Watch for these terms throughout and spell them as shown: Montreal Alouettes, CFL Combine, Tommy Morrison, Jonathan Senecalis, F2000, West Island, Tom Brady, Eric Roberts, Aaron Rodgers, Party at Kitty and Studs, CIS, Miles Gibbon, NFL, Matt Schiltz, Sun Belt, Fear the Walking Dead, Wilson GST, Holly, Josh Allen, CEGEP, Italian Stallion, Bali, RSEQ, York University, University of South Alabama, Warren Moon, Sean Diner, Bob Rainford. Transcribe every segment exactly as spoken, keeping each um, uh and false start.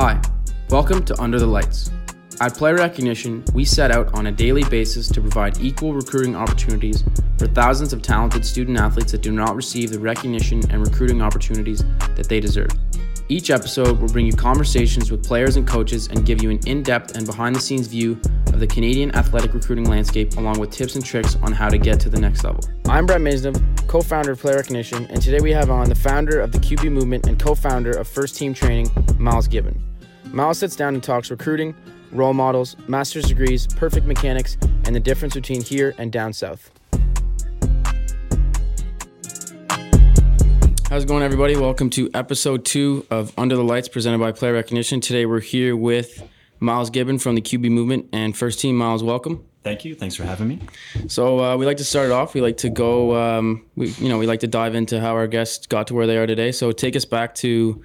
Hi, welcome to Under the Lights. At Player Recognition, we set out on a daily basis to provide equal recruiting opportunities for thousands of talented student athletes that do not receive the recognition and recruiting opportunities that they deserve. Each episode will bring you conversations with players and coaches and give you an in-depth and behind-the-scenes view of the Canadian athletic recruiting landscape, along with tips and tricks on how to get to the next level. I'm Brett Miznev, co-founder of Player Recognition, and today we have on the founder of the Q B Movement and co-founder of First Team Training, Miles Gibbon. Miles sits down and talks recruiting, role models, master's degrees, perfect mechanics, and the difference between here and down south. How's it going, everybody? Welcome to episode two of Under the Lights, presented by Player Recognition. Today we're here with Miles Gibbon from the Q B Movement and First Team. Miles, welcome. Thank you. Thanks for having me. So uh, we like to start it off. We like to go, um, we, you know, we like to dive into how our guests got to where they are today. So take us back to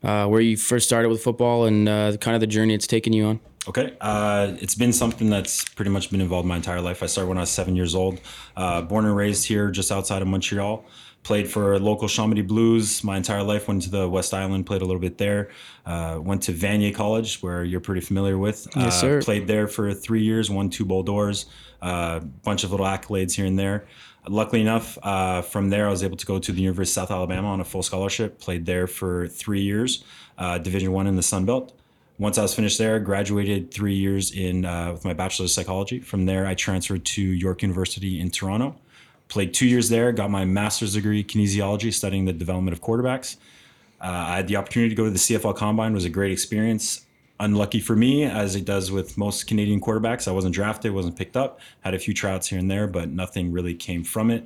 Uh, where you first started with football and uh, kind of the journey it's taken you on. Okay. Uh, it's been something that's pretty much been involved my entire life. I started when I was seven years old, uh, born and raised here just outside of Montreal, played for local Chamonix Blues my entire life, went to the West Island, played a little bit there, uh, went to Vanier College, where you're pretty familiar with. Uh, yes, sir. Played there for three years, won two bowl doors, a uh, bunch of little accolades here and there. Luckily enough, uh, from there, I was able to go to the University of South Alabama on a full scholarship, played there for three years, uh, Division One in the Sun Belt. Once I was finished there, graduated three years in uh, with my bachelor's of psychology. From there, I transferred to York University in Toronto, played two years there, got my master's degree in kinesiology, studying the development of quarterbacks. Uh, I had the opportunity to go to the C F L Combine. It was a great experience. Unlucky for me, as it does with most Canadian quarterbacks, I wasn't drafted, wasn't picked up, had a few tryouts here and there, but nothing really came from it.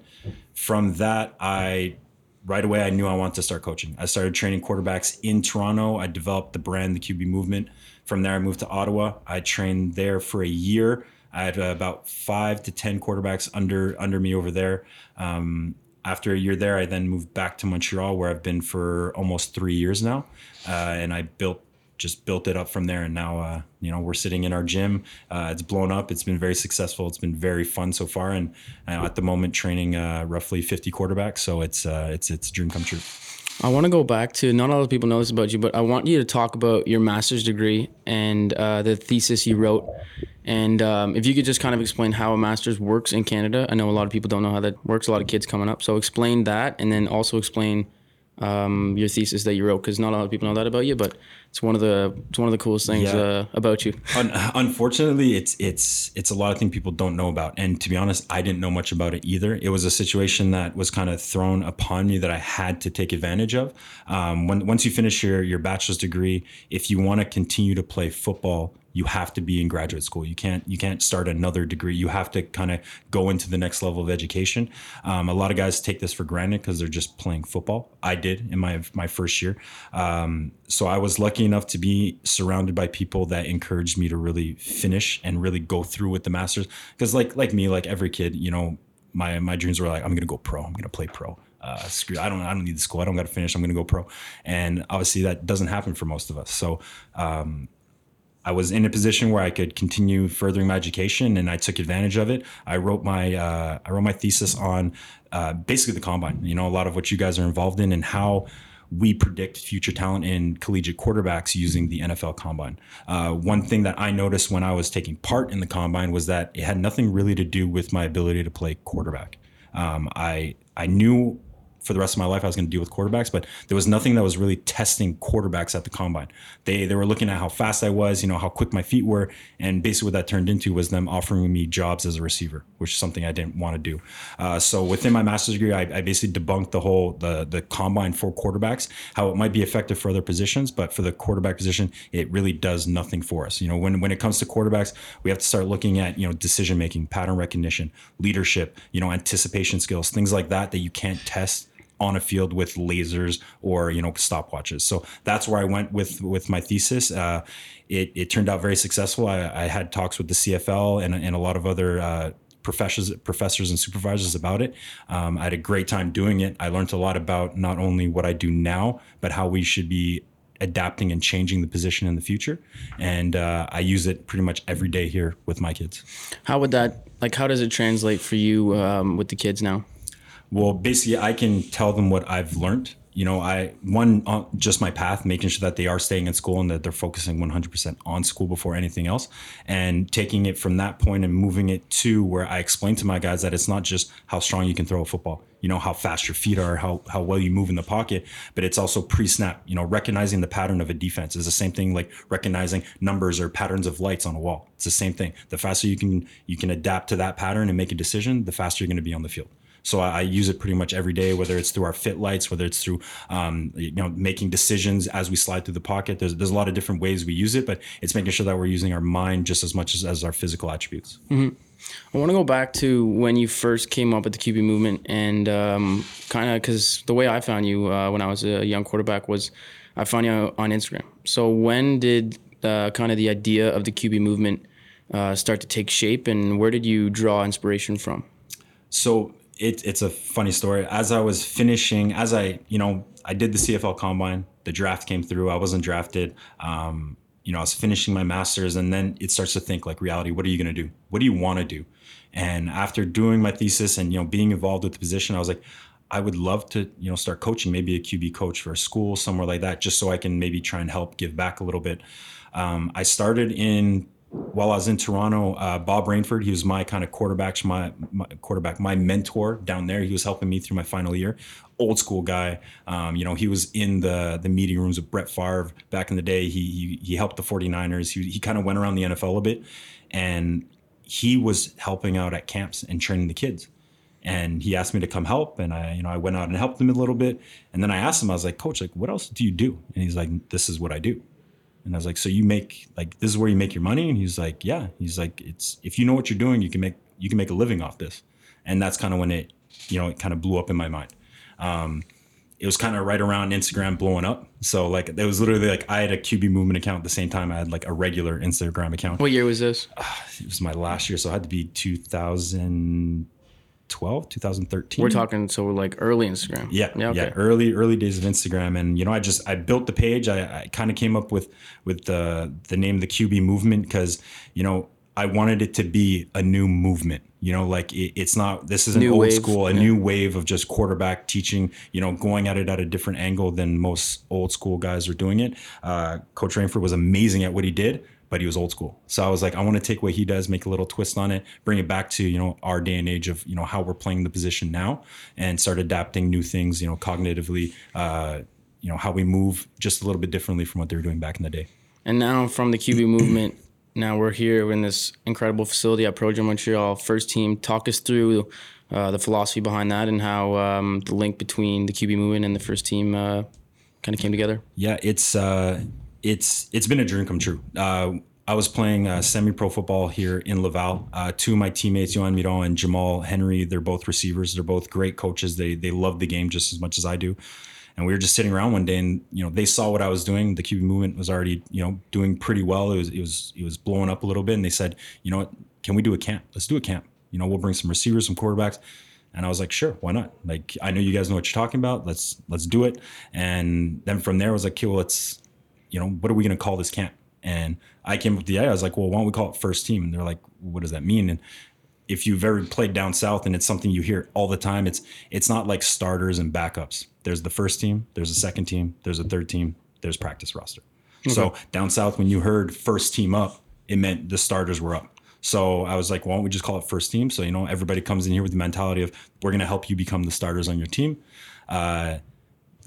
From that, I right away, I knew I wanted to start coaching. I started training quarterbacks in Toronto. I developed the brand, the Q B Movement. From there, I moved to Ottawa. I trained there for a year. I had about five to ten quarterbacks under under me over there. Um, After a year there, I then moved back to Montreal, where I've been for almost three years now, uh, and I built Just built it up from there, and now uh, you know we're sitting in our gym. Uh, it's blown up. It's been very successful. It's been very fun so far, and uh, at the moment training uh, roughly fifty quarterbacks. So it's uh, it's it's a dream come true. I want to go back to, not a lot of people know this about you, but I want you to talk about your master's degree and uh, the thesis you wrote, and um, if you could just kind of explain how a master's works in Canada. I know a lot of people don't know how that works. A lot of kids coming up, so explain that, and then also explain um your thesis that you wrote, because not a lot of people know that about you, but it's one of the it's one of the coolest things yeah. uh, about you. Un- unfortunately it's it's it's a lot of things people don't know about, and to be honest, I didn't know much about it either. It was a situation that was kind of thrown upon me that I had to take advantage of. Um when, once you finish your your bachelor's degree, if you want to continue to play football, you have to be in graduate school. You can't you can't start another degree. You have to kind of go into the next level of education. Um, a lot of guys take this for granted because they're just playing football. I did in my my first year. Um, so I was lucky enough to be surrounded by people that encouraged me to really finish and really go through with the masters. Because like like me, like every kid, you know, my my dreams were like, I'm gonna go pro. I'm gonna play pro. Uh, screw, I don't I don't need the school. I don't got to finish. I'm gonna go pro. And obviously that doesn't happen for most of us. So. Um, I was in a position where I could continue furthering my education, and I took advantage of it. I wrote my uh, I wrote my thesis on uh, basically the combine, you know, a lot of what you guys are involved in, and how we predict future talent in collegiate quarterbacks using the N F L Combine. Uh, one thing that I noticed when I was taking part in the combine was that it had nothing really to do with my ability to play quarterback. Um, I I knew for the rest of my life I was going to deal with quarterbacks, but there was nothing that was really testing quarterbacks at the combine. They they were looking at how fast I was, you know, how quick my feet were, and basically what that turned into was them offering me jobs as a receiver, which is something I didn't want to do. Uh, so within my master's degree, I, I basically debunked the whole the the combine for quarterbacks, how it might be effective for other positions, but for the quarterback position, it really does nothing for us. You know, when when it comes to quarterbacks, we have to start looking at, you know, decision making, pattern recognition, leadership, you know, anticipation skills, things like that that you can't test on a field with lasers or, you know, stopwatches. So that's where I went with with my thesis. Uh, it, it turned out very successful. I, I had talks with the C F L and, and a lot of other uh, professors, professors and supervisors about it. Um, I had a great time doing it. I learned a lot about not only what I do now, but how we should be adapting and changing the position in the future. And uh, I use it pretty much every day here with my kids. How would that, like, how does it translate for you um, with the kids now? Well, basically, I can tell them what I've learned you know, I, one, uh, just my path, making sure that they are staying in school and that they're focusing one hundred percent on school before anything else, and taking it from that point and moving it to where I explain to my guys that it's not just how strong you can throw a football, you know, how fast your feet are, how how well you move in the pocket, but it's also pre-snap, you know, recognizing the pattern of a defense is the same thing like recognizing numbers or patterns of lights on a wall. It's the same thing. The faster you can, you can adapt to that pattern and make a decision, the faster you're going to be on the field. So I use it pretty much every day, whether it's through our fit lights, whether it's through, um, you know, making decisions as we slide through the pocket. There's there's a lot of different ways we use it, but it's making sure that we're using our mind just as much as, as our physical attributes. Mm-hmm. I want to go back to when you first came up with the Q B movement, and um, kind of because the way I found you uh, when I was a young quarterback was I found you on Instagram. So when did uh, kind of the idea of the Q B movement uh, start to take shape, and where did you draw inspiration from? So It, it's a funny story. As I was finishing, as I, you know, I did the C F L Combine, the draft came through, I wasn't drafted. Um, you know, I was finishing my master's, and then it starts to think like reality, what are you going to do? What do you want to do? And after doing my thesis and, you know, being involved with the position, I was like, I would love to, you know, start coaching, maybe a Q B coach for a school, somewhere like that, just so I can maybe try and help give back a little bit. Um, I started in While I was in Toronto, uh, Bob Rainford, he was my kind of quarterback, my, my quarterback, my mentor down there. He was helping me through my final year. Old school guy. Um, you know, he was in the the meeting rooms with Brett Favre back in the day. He he, he helped the forty-niners. He, he kind of went around the N F L a bit, and he was helping out at camps and training the kids. And he asked me to come help, and I, you know, I went out and helped him a little bit. And then I asked him, I was like, Coach, like, what else do you do? And he's like, this is what I do. And I was like, so you make, like, this is where you make your money? And he's like, yeah. He's like, it's, if you know what you're doing, you can make, you can make a living off this. And that's kind of when it, you know, it kind of blew up in my mind. Um, it was kind of right around Instagram blowing up. So like, it was literally like, I had a Q B movement account at the same time I had like a regular Instagram account. What year was this? Uh, it was my last year. So it had to be two thousand twelve, two thousand thirteen. We're talking, so we're like early Instagram. Yeah, yeah, okay. yeah, early, early days of Instagram. And, you know, I just, I built the page. I, I kind of came up with, with the, the name, the Q B movement, because, you know, I wanted it to be a new movement, you know, like it, it's not, this is an new old wave, school, a yeah. new wave of just quarterback teaching, you know, going at it at a different angle than most old school guys are doing it. Uh, Coach Rainford was amazing at what he did, but he was old school. So I was like, I want to take what he does, make a little twist on it, bring it back to, you know, our day and age of, you know, how we're playing the position now, and start adapting new things, you know, cognitively, uh, you know, how we move just a little bit differently from what they were doing back in the day. And now from the Q B movement, now we're here in this incredible facility at Pro Gym Montreal, First Team. Talk us through uh, the philosophy behind that, and how um, the link between the Q B movement and the First Team uh, kind of came together. Yeah, it's... Uh, It's it's been a dream come true. Uh, I was playing uh, semi-pro football here in Laval. Uh, two of my teammates, Yoan Miron and Jamal Henry, they're both receivers. They're both great coaches. They they love the game just as much as I do. And we were just sitting around one day, and you know they saw what I was doing. The Q B movement was already you know doing pretty well. It was it was it was blowing up a little bit. And they said, you know what, can we do a camp? Let's do a camp. You know, we'll bring some receivers, some quarterbacks. And I was like, sure, why not? Like, I know you guys know what you're talking about. Let's let's do it. And then from there, I was like, okay, well, let's. You know, what are we going to call this camp? And I came up with the idea. I was like, well, why don't we call it First Team? And they're like, what does that mean? And if you've ever played down south, and it's something you hear all the time, it's it's not like starters and backups. There's the first team, there's a second team, there's a third team, there's practice roster. Okay. So down south, when you heard First Team up, it meant the starters were up. So I was like, why don't we just call it First Team? So, you know, everybody comes in here with the mentality of we're going to help you become the starters on your team. Uh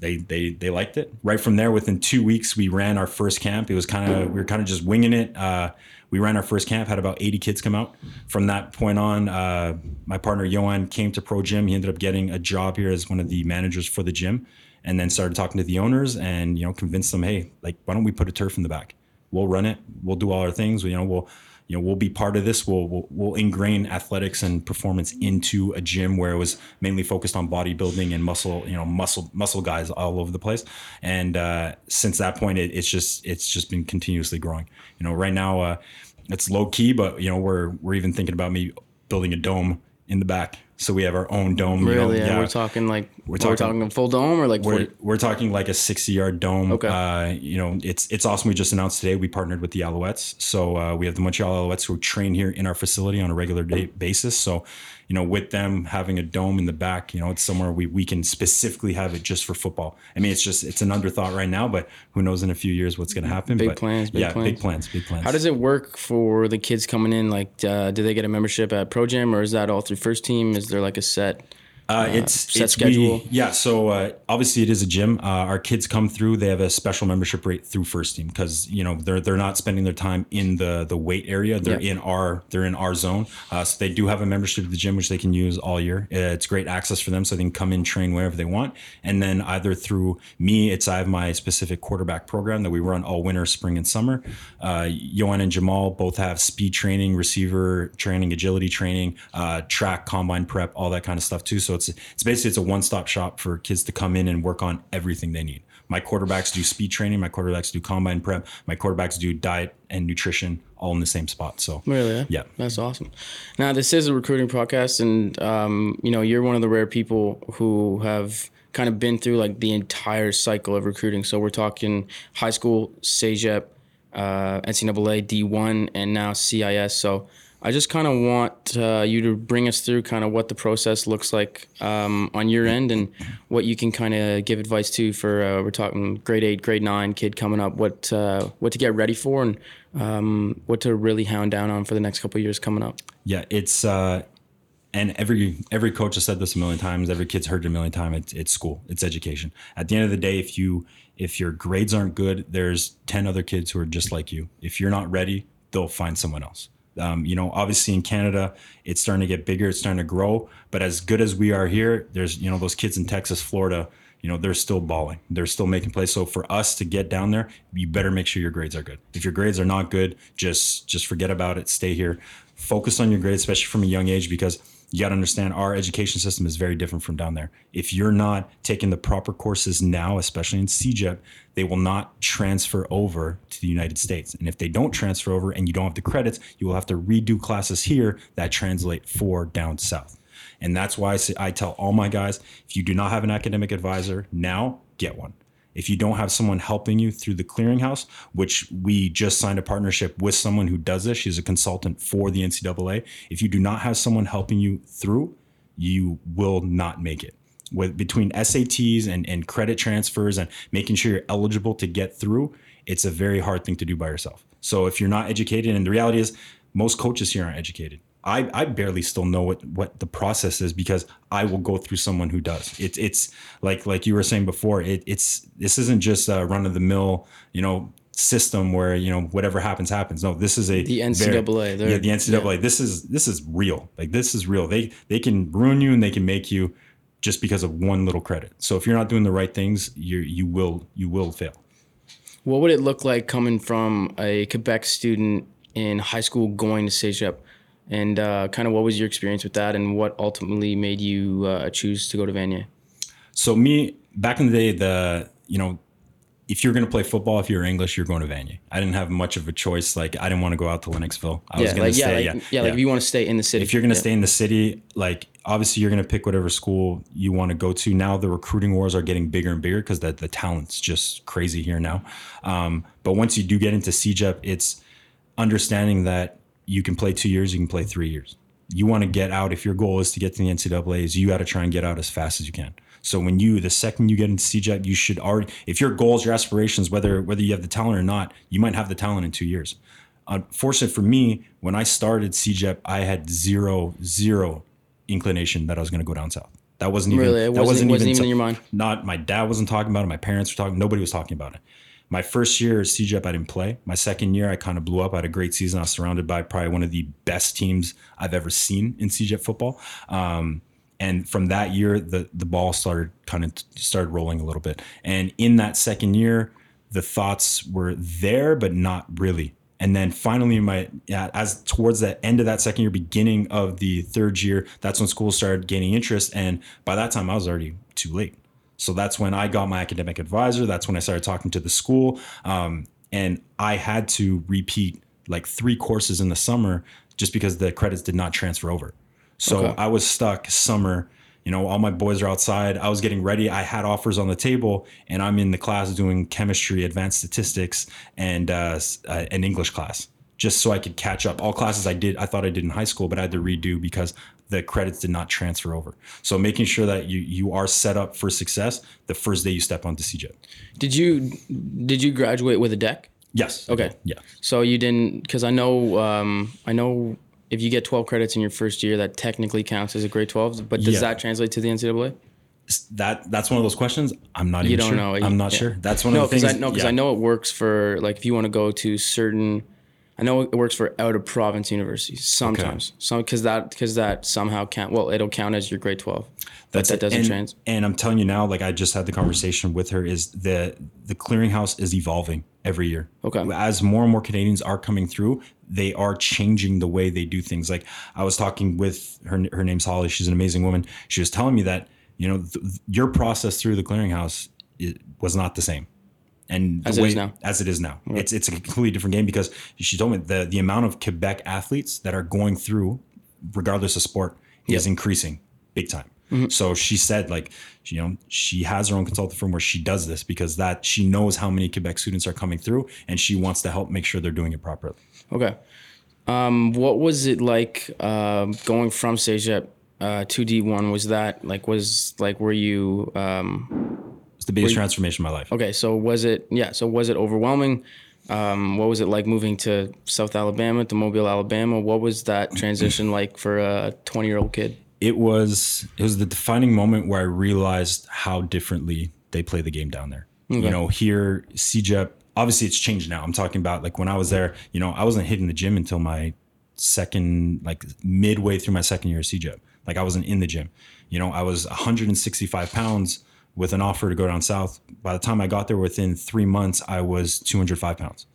They they they liked it. Right from there, within two weeks, we ran our first camp. It was kind of, we were kind of just winging it. Uh, we ran our first camp, had about eighty kids come out. From that point on, uh, my partner, Yoan, came to Pro Gym. He ended up getting a job here as one of the managers for the gym, and then started talking to the owners and, you know, convinced them, hey, like, why don't we put a turf in the back? We'll run it. We'll do all our things. We, you know, we'll, you know, we'll be part of this. We'll, we'll, we'll ingrain athletics and performance into a gym where it was mainly focused on bodybuilding and muscle, you know, muscle, muscle guys all over the place. And, uh, since that point, it, it's just, it's just been continuously growing, you know, right now, uh, it's low key, but you know, we're, we're even thinking about maybe building a dome in the back, So we have our own dome. Really? You know, yeah. We're talking like we're talking, we're talking a full dome or like forty? We're, we're talking like a sixty yard dome. Okay. Uh, you know, it's it's awesome. We just announced today we partnered with the Alouettes. So uh, we have the Montreal Alouettes who train here in our facility on a regular day basis. So, you know, with them having a dome in the back, you know, it's somewhere we, we can specifically have it just for football. I mean, it's just it's an underthought right now, but who knows in a few years what's going to happen. Big but plans. Big yeah, plans. big plans. Big plans. How does it work for the kids coming in? Like, uh, do they get a membership at Pro Gym or is that all through First Team? Is there like a set uh, uh, it's, set it's schedule? We, yeah. So uh, obviously it is a gym. Uh, our kids come through. They have a special membership rate through First Team because you know they're they're not spending their time in the the weight area. They're yeah. in our they're in our zone. Uh, so they do have a membership to the gym which they can use all year. It's great access for them, so they can come in, train wherever they want. And then either through me, it's I have my specific quarterback program that we run all winter, spring, and summer. Uh, Yoan and Jamal both have speed training, receiver training, agility training, uh, track, combine prep, all that kind of stuff too. So it's it's basically it's a one-stop shop for kids to come in and work on everything they need. My quarterbacks do speed training. My quarterbacks do combine prep. My quarterbacks do diet and nutrition, all in the same spot. So really, yeah, that's awesome. Now this is a recruiting podcast, and um, you know you're one of the rare people who have kind of been through like the entire cycle of recruiting. So we're talking high school, CEGEP, uh, N C double A, D one, and now C I S. So I just kind of want uh, you to bring us through kind of what the process looks like um, on your end and what you can kind of give advice to for, uh, we're talking grade eight, grade nine kid coming up, what uh, what to get ready for and um, what to really hound down on for the next couple of years coming up. Yeah, it's... Uh And every every coach has said this a million times. Every kid's heard it a million times. It's, it's school. It's education. At the end of the day, if you if your grades aren't good, there's ten other kids who are just like you. If you're not ready, they'll find someone else. Um, you know, obviously in Canada, it's starting to get bigger. It's starting to grow. But as good as we are here, there's you know those kids in Texas, Florida. You know, they're still balling. They're still making plays. So for us to get down there, you better make sure your grades are good. If your grades are not good, just just forget about it. Stay here. Focus on your grades, especially from a young age, because you got to understand our education system is very different from down there. If you're not taking the proper courses now, especially in C E G E P, they will not transfer over to the United States. And if they don't transfer over and you don't have the credits, you will have to redo classes here that translate for down south. And that's why I, say, I tell all my guys, if you do not have an academic advisor now, get one. If you don't have someone helping you through the clearinghouse, which we just signed a partnership with someone who does this, she's a consultant for the N C double A. If you do not have someone helping you through, you will not make it. With between S A Ts and, and credit transfers and making sure you're eligible to get through, it's a very hard thing to do by yourself. So if you're not educated, and the reality is most coaches here aren't educated. I, I barely still know what, what the process is because I will go through someone who does. It, it's like like you were saying before, it, it's this isn't just a run-of-the-mill, you know, system where, you know, whatever happens, happens. No, this is a... The N C double A. Very, yeah, the N C double A. Yeah. This is this is real. Like, this is real. They they can ruin you and they can make you just because of one little credit. So if you're not doing the right things, you you will you will fail. What would it look like coming from a Quebec student in high school going to CEGEP? And uh, kind of what was your experience with that and what ultimately made you uh, choose to go to Vanier? So me, back in the day, the you know, if you're going to play football, if you're English, you're going to Vanier. I didn't have much of a choice. Like, I didn't want to go out to Lennoxville. I yeah, was going like, to yeah, stay. Like, yeah, yeah, like if you want to stay in the city. If you're going to yeah. stay in the city, like, obviously you're going to pick whatever school you want to go to. Now the recruiting wars are getting bigger and bigger because the, the talent's just crazy here now. Um, but once you do get into C E G E P, it's understanding that you can play two years, you can play three years. You want to get out. If your goal is to get to the N C double A's, you got to try and get out as fast as you can. So when you, the second you get into C J E P, you should already, if your goals, your aspirations, whether whether you have the talent or not, you might have the talent in two years. Unfortunately for me, when I started C J E P, I had zero, zero inclination that I was going to go down south. That wasn't even, really, it wasn't, that wasn't, wasn't even, even in your mind. Not, my dad wasn't talking about it. My parents were talking, nobody was talking about it. My first year at C J E P, I didn't play. My second year, I kind of blew up. I had a great season. I was surrounded by probably one of the best teams I've ever seen in C J E P football. Um, and from that year, the the ball started kind of started rolling a little bit. And in that second year, the thoughts were there, but not really. And then finally, my as towards the end of that second year, beginning of the third year, that's when school started gaining interest. And by that time, I was already too late. So that's when I got my academic advisor. That's when I started talking to the school. Um, and I had to repeat like three courses in the summer just because the credits did not transfer over. So okay. I was stuck summer. You know, all my boys are outside. I was getting ready. I had offers on the table, and I'm in the class doing chemistry, advanced statistics, and uh, an English class, just so I could catch up. All classes I did, I thought I did in high school, but I had to redo because the credits did not transfer over. So making sure that you you are set up for success the first day you step onto C J E P. Did you did you graduate with a deck? Yes. Okay. Yeah. So you didn't, because I know um, I know. If you get twelve credits in your first year, that technically counts as a grade twelve, but does yeah. that translate to the N C double A? That That's one of those questions. I'm not you even sure. You don't know. I'm not yeah. sure. That's one no, of the things. I, no, because yeah. I know it works for, like, if you want to go to certain, I know it works for out-of-province universities sometimes. Okay. Some Because that because that somehow count. Well, it'll count as your grade twelve, that's but that doesn't translate. And I'm telling you now, like, I just had the conversation with her, is the, the clearinghouse is evolving every year. Okay. As more and more Canadians are coming through, they are changing the way they do things. Like, I was talking with her, her name's Holly. She's an amazing woman. She was telling me that, you know, th- your process through the clearinghouse it was not the same. And as the way, it is now, as it is now, right. it's, it's a completely different game, because she told me the, the amount of Quebec athletes that are going through, regardless of sport, yep. is increasing big time. Mm-hmm. So she said, like, you know, she has her own consultant firm where she does this because that she knows how many Quebec students are coming through, and she wants to help make sure they're doing it properly. Okay. Um, what was it like uh, going from CEGEP uh, to D one? Was that like, was like, were you? Um, it's the biggest you, transformation of my life. Okay. So was it, yeah. So was it overwhelming? Um, what was it like moving to South Alabama, to Mobile, Alabama? What was that transition like for a twenty year old kid? It was it was the defining moment where I realized how differently they play the game down there. Okay. You know, here, C J E P, obviously it's changed now. I'm talking about, like, when I was there, you know, I wasn't hitting the gym until my second, like midway through my second year of C J E P. Like, I wasn't in the gym. You know, I was one hundred sixty-five pounds with an offer to go down south. By the time I got there, within three months, I was two hundred five pounds.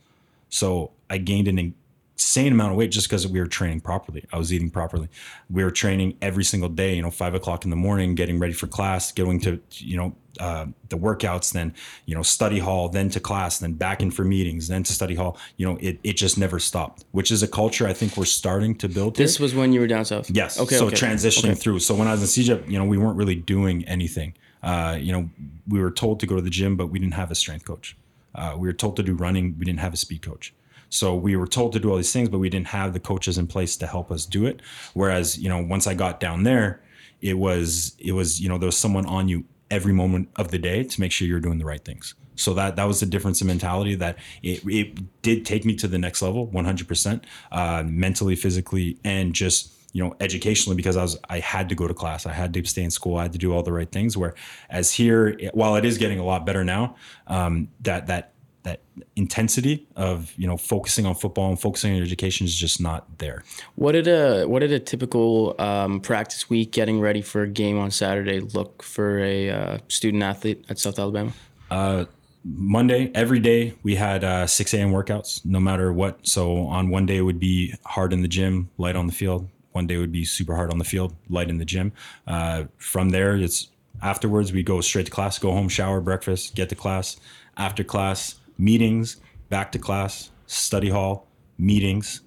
So I gained an insane amount of weight just because we were training properly. I was eating properly. We were training every single day, you know, five o'clock in the morning, getting ready for class, going to, you know, uh, the workouts, then, you know, study hall, then to class, then back in for meetings, then to study hall. You know, it, it just never stopped, which is a culture I think we're starting to build. This here. Was when you were down south? Yes. Okay. So okay. transitioning okay. through. So when I was in C J E P, you know, we weren't really doing anything. Uh, you know, we were told to go to the gym, but we didn't have a strength coach. Uh, we were told to do running. We didn't have a speed coach. So we were told to do all these things, but we didn't have the coaches in place to help us do it. Whereas, you know, once I got down there, it was, it was, you know, there was someone on you every moment of the day to make sure you're doing the right things. So that, that was the difference in mentality that it, it did take me to the next level, one hundred percent, uh, mentally, physically, and just, you know, educationally, because I was, I had to go to class. I had to stay in school. I had to do all the right things. Where as here, while it is getting a lot better now, um, that, that, that intensity of, you know, focusing on football and focusing on education is just not there. What did a what did a typical um, practice week getting ready for a game on Saturday look for a uh, student athlete at South Alabama? Uh, Monday, every day we had uh, six a.m. workouts, no matter what. So on one day it would be hard in the gym, light on the field. One day would be super hard on the field, light in the gym. Uh, from there, it's afterwards we go straight to class, go home, shower, breakfast, get to class. After class, meetings, back to class, study hall, meetings,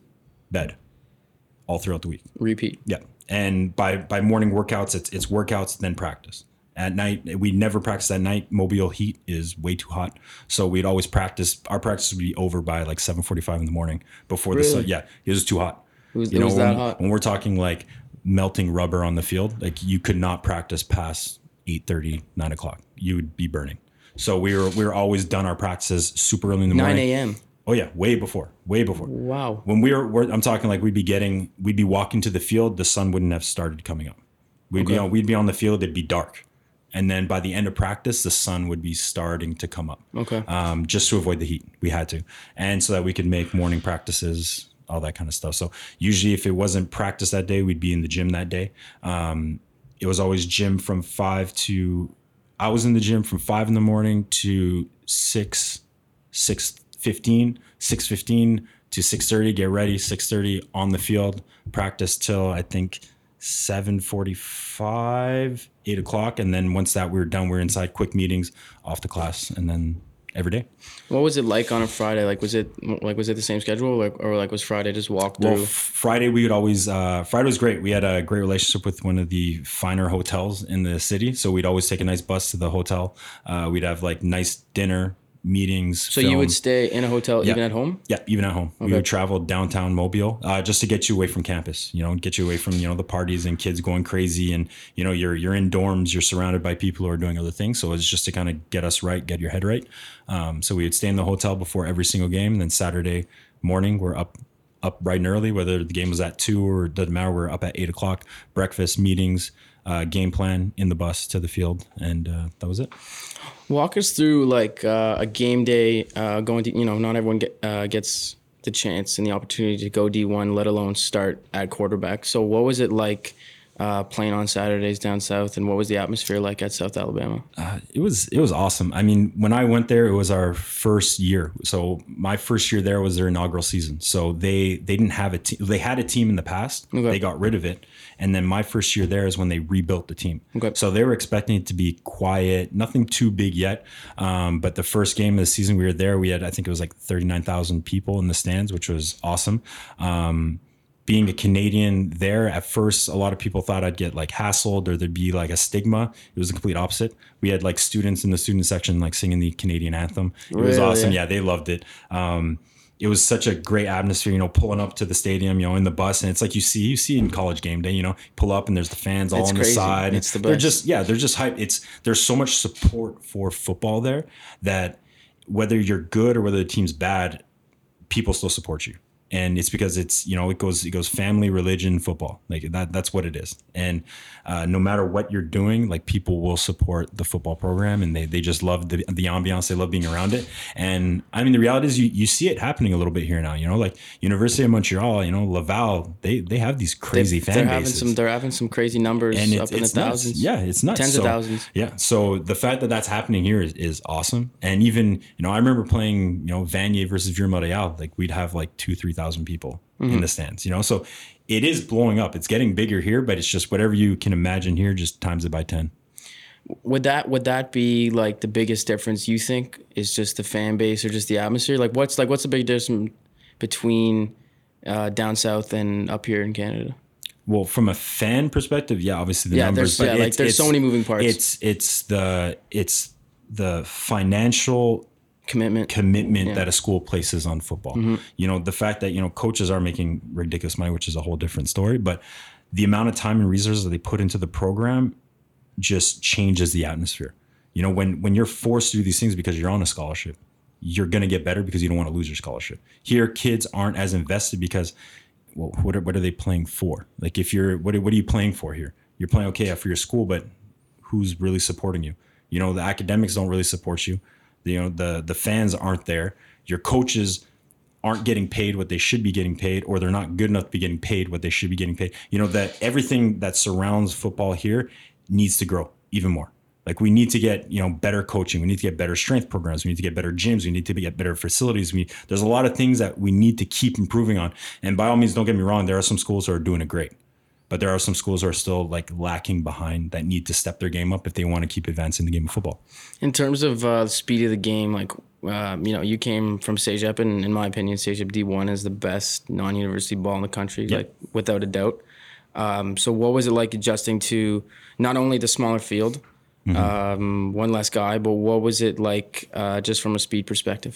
bed, all throughout the week. Repeat. Yeah. And by, by morning workouts, it's it's workouts, then practice. At night, we never practiced at night. Mobile heat is way too hot. So we'd always practice. Our practice would be over by like seven forty-five in the morning before really? the sun. Yeah, it was too hot. It was, you know, it was that when, hot. When we're talking like melting rubber on the field, like you could not practice past eight thirty, nine o'clock. You would be burning. So we were we were always done our practices super early in the morning. nine a.m. Oh yeah, way before, way before. Wow. When we were, we're I'm talking like we'd be getting, we'd be walking to the field, the sun wouldn't have started coming up. We'd okay. be on, we'd be on the field, it'd be dark, and then by the end of practice, the sun would be starting to come up. Okay. Um, just to avoid the heat, we had to, and so that we could make morning practices, all that kind of stuff. So usually, if it wasn't practice that day, we'd be in the gym that day. Um, it was always gym from five to. I was in the gym from five in the morning to six, six fifteen, six fifteen to six thirty. Get ready, six thirty on the field. Practice till I think seven forty-five, eight o'clock, and then once that we were done, we we're inside. Quick meetings, off to class, and then every day. What was it like on a Friday? Like, was it like, was it the same schedule or like, or like was Friday just walk through? Well, Friday we would always, uh, Friday was great. We had a great relationship with one of the finer hotels in the city. So we'd always take a nice bus to the hotel. Uh, we'd have like nice dinner, meetings. So film. You would stay in a hotel yeah. even at home? Yeah, even at home. Okay. We would travel downtown Mobile uh, just to get you away from campus, you know, get you away from, you know, the parties and kids going crazy. And, you know, you're you're in dorms, you're surrounded by people who are doing other things. So it's just to kind of get us right, get your head right. Um, so we would stay in the hotel before every single game. And then Saturday morning, we're up, up bright and early, whether the game was at two or it doesn't matter, we're up at eight o'clock, breakfast, meetings, Uh, game plan in the bus to the field, and uh, that was it. Walk us through like uh, a game day uh, going to, you know, not everyone get, uh, gets the chance and the opportunity to go D one, let alone start at quarterback. So what was it like uh, playing on Saturdays down south, and what was the atmosphere like at South Alabama? Uh, it was it was awesome. I mean, when I went there, it was our first year. So my first year there was their inaugural season. So they they didn't have a team. They had a team in the past. Okay. They got rid of it. And then my first year there is when they rebuilt the team. Okay. So they were expecting it to be quiet, nothing too big yet. Um, but the first game of the season we were there, we had, I think it was like thirty-nine thousand people in the stands, which was awesome. Um, being a Canadian there, at first, a lot of people thought I'd get like hassled or there'd be like a stigma. It was the complete opposite. We had like students in the student section, like singing the Canadian anthem. It really? was awesome. Yeah, they loved it. Um, It was such a great atmosphere, you know, pulling up to the stadium, you know, in the bus. And it's like you see, you see in college game day, you know, pull up and there's the fans all it's on crazy. the side. It's the best. They're just, yeah, they're just hyped. It's, there's so much support for football there that whether you're good or whether the team's bad, people still support you. And it's because it's, you know, it goes, it goes family, religion, football. Like that, that's what it is. And uh, no matter what you're doing, like people will support the football program, and they, they just love the, the ambiance. They love being around it. And I mean, the reality is you, you see it happening a little bit here now, you know, like University of Montreal, you know, Laval, they, they have these crazy they, fan they're bases. Having some, they're having some crazy numbers and up in the thousands. Nuts. Yeah. It's nuts. Tens so, of thousands. Yeah. So the fact that that's happening here is, is awesome. And even, you know, I remember playing, you know, Vanier versus Drew Montreal, like we'd have like two, three thousand people mm-hmm. in the stands, you know, so it is blowing up. It's getting bigger here, but it's just whatever you can imagine here, just times it by ten. Would that would that be like the biggest difference you think is just the fan base or just the atmosphere? Like what's like what's the big difference between uh, down south and up here in Canada? Well, from a fan perspective, yeah, obviously the yeah, numbers. There's, but yeah, like there's so many moving parts. It's it's the it's the financial. Commitment, commitment yeah. that a school places on football. Mm-hmm. You know, the fact that, you know, coaches are making ridiculous money, which is a whole different story, but the amount of time and resources that they put into the program just changes the atmosphere. You know, when, when you're forced to do these things because you're on a scholarship, you're going to get better because you don't want to lose your scholarship. Here, kids aren't as invested because, well, what are, what are they playing for? Like if you're, what are, what are you playing for here? You're playing okay for your school, but who's really supporting you? You know, the academics don't really support you. You know, the, the fans aren't there. Your coaches aren't getting paid what they should be getting paid, or they're not good enough to be getting paid what they should be getting paid. You know, that everything that surrounds football here needs to grow even more. Like we need to get, you know, better coaching. We need to get better strength programs. We need to get better gyms. We need to get better facilities. We There's a lot of things that we need to keep improving on. And by all means, don't get me wrong, there are some schools that are doing it great, but there are some schools that are still like lacking behind that need to step their game up if they want to keep advancing the game of football. In terms of uh, the speed of the game, like, uh, you know, you came from CEGEP, and in my opinion, CEGEP D one is the best non-university ball in the country, yep. like without a doubt. Um, so what was it like adjusting to not only the smaller field, mm-hmm. um, one less guy, but what was it like uh, just from a speed perspective?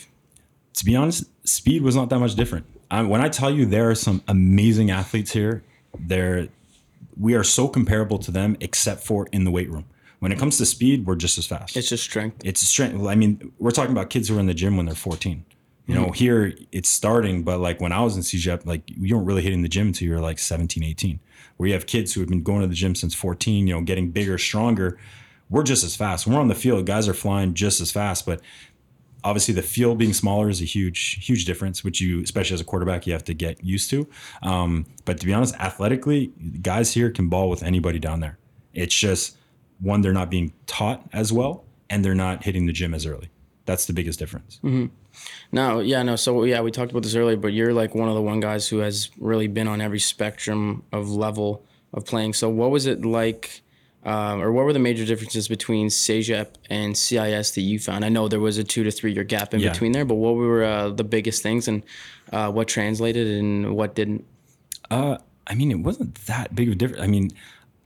To be honest, speed was not that much different. Um, when I tell you there are some amazing athletes here, they're... we are so comparable to them, except for in the weight room. When it comes to speed, we're just as fast. It's just strength. It's strength. I mean, we're talking about kids who are in the gym when they're fourteen. You mm-hmm. know, here it's starting, but like when I was in CEGEP, like you don't really hit in the gym until you're like seventeen, eighteen. Where you have kids who have been going to the gym since fourteen, you know, getting bigger, stronger. We're just as fast. When we're on the field, guys are flying just as fast, but obviously the field being smaller is a huge, huge difference, which you, especially as a quarterback, you have to get used to. Um, but to be honest, athletically, guys here can ball with anybody down there. It's just, one, they're not being taught as well, and they're not hitting the gym as early. That's the biggest difference. Mm-hmm. No, yeah, no. So, yeah, we talked about this earlier, but you're like one of the one guys who has really been on every spectrum of level of playing. So what was it like Um, or what were the major differences between CEGEP and C I S that you found? I know there was a two to three year gap in yeah. between there, but what were uh, the biggest things, and uh, what translated and what didn't? Uh, I mean, it wasn't that big of a difference. I mean,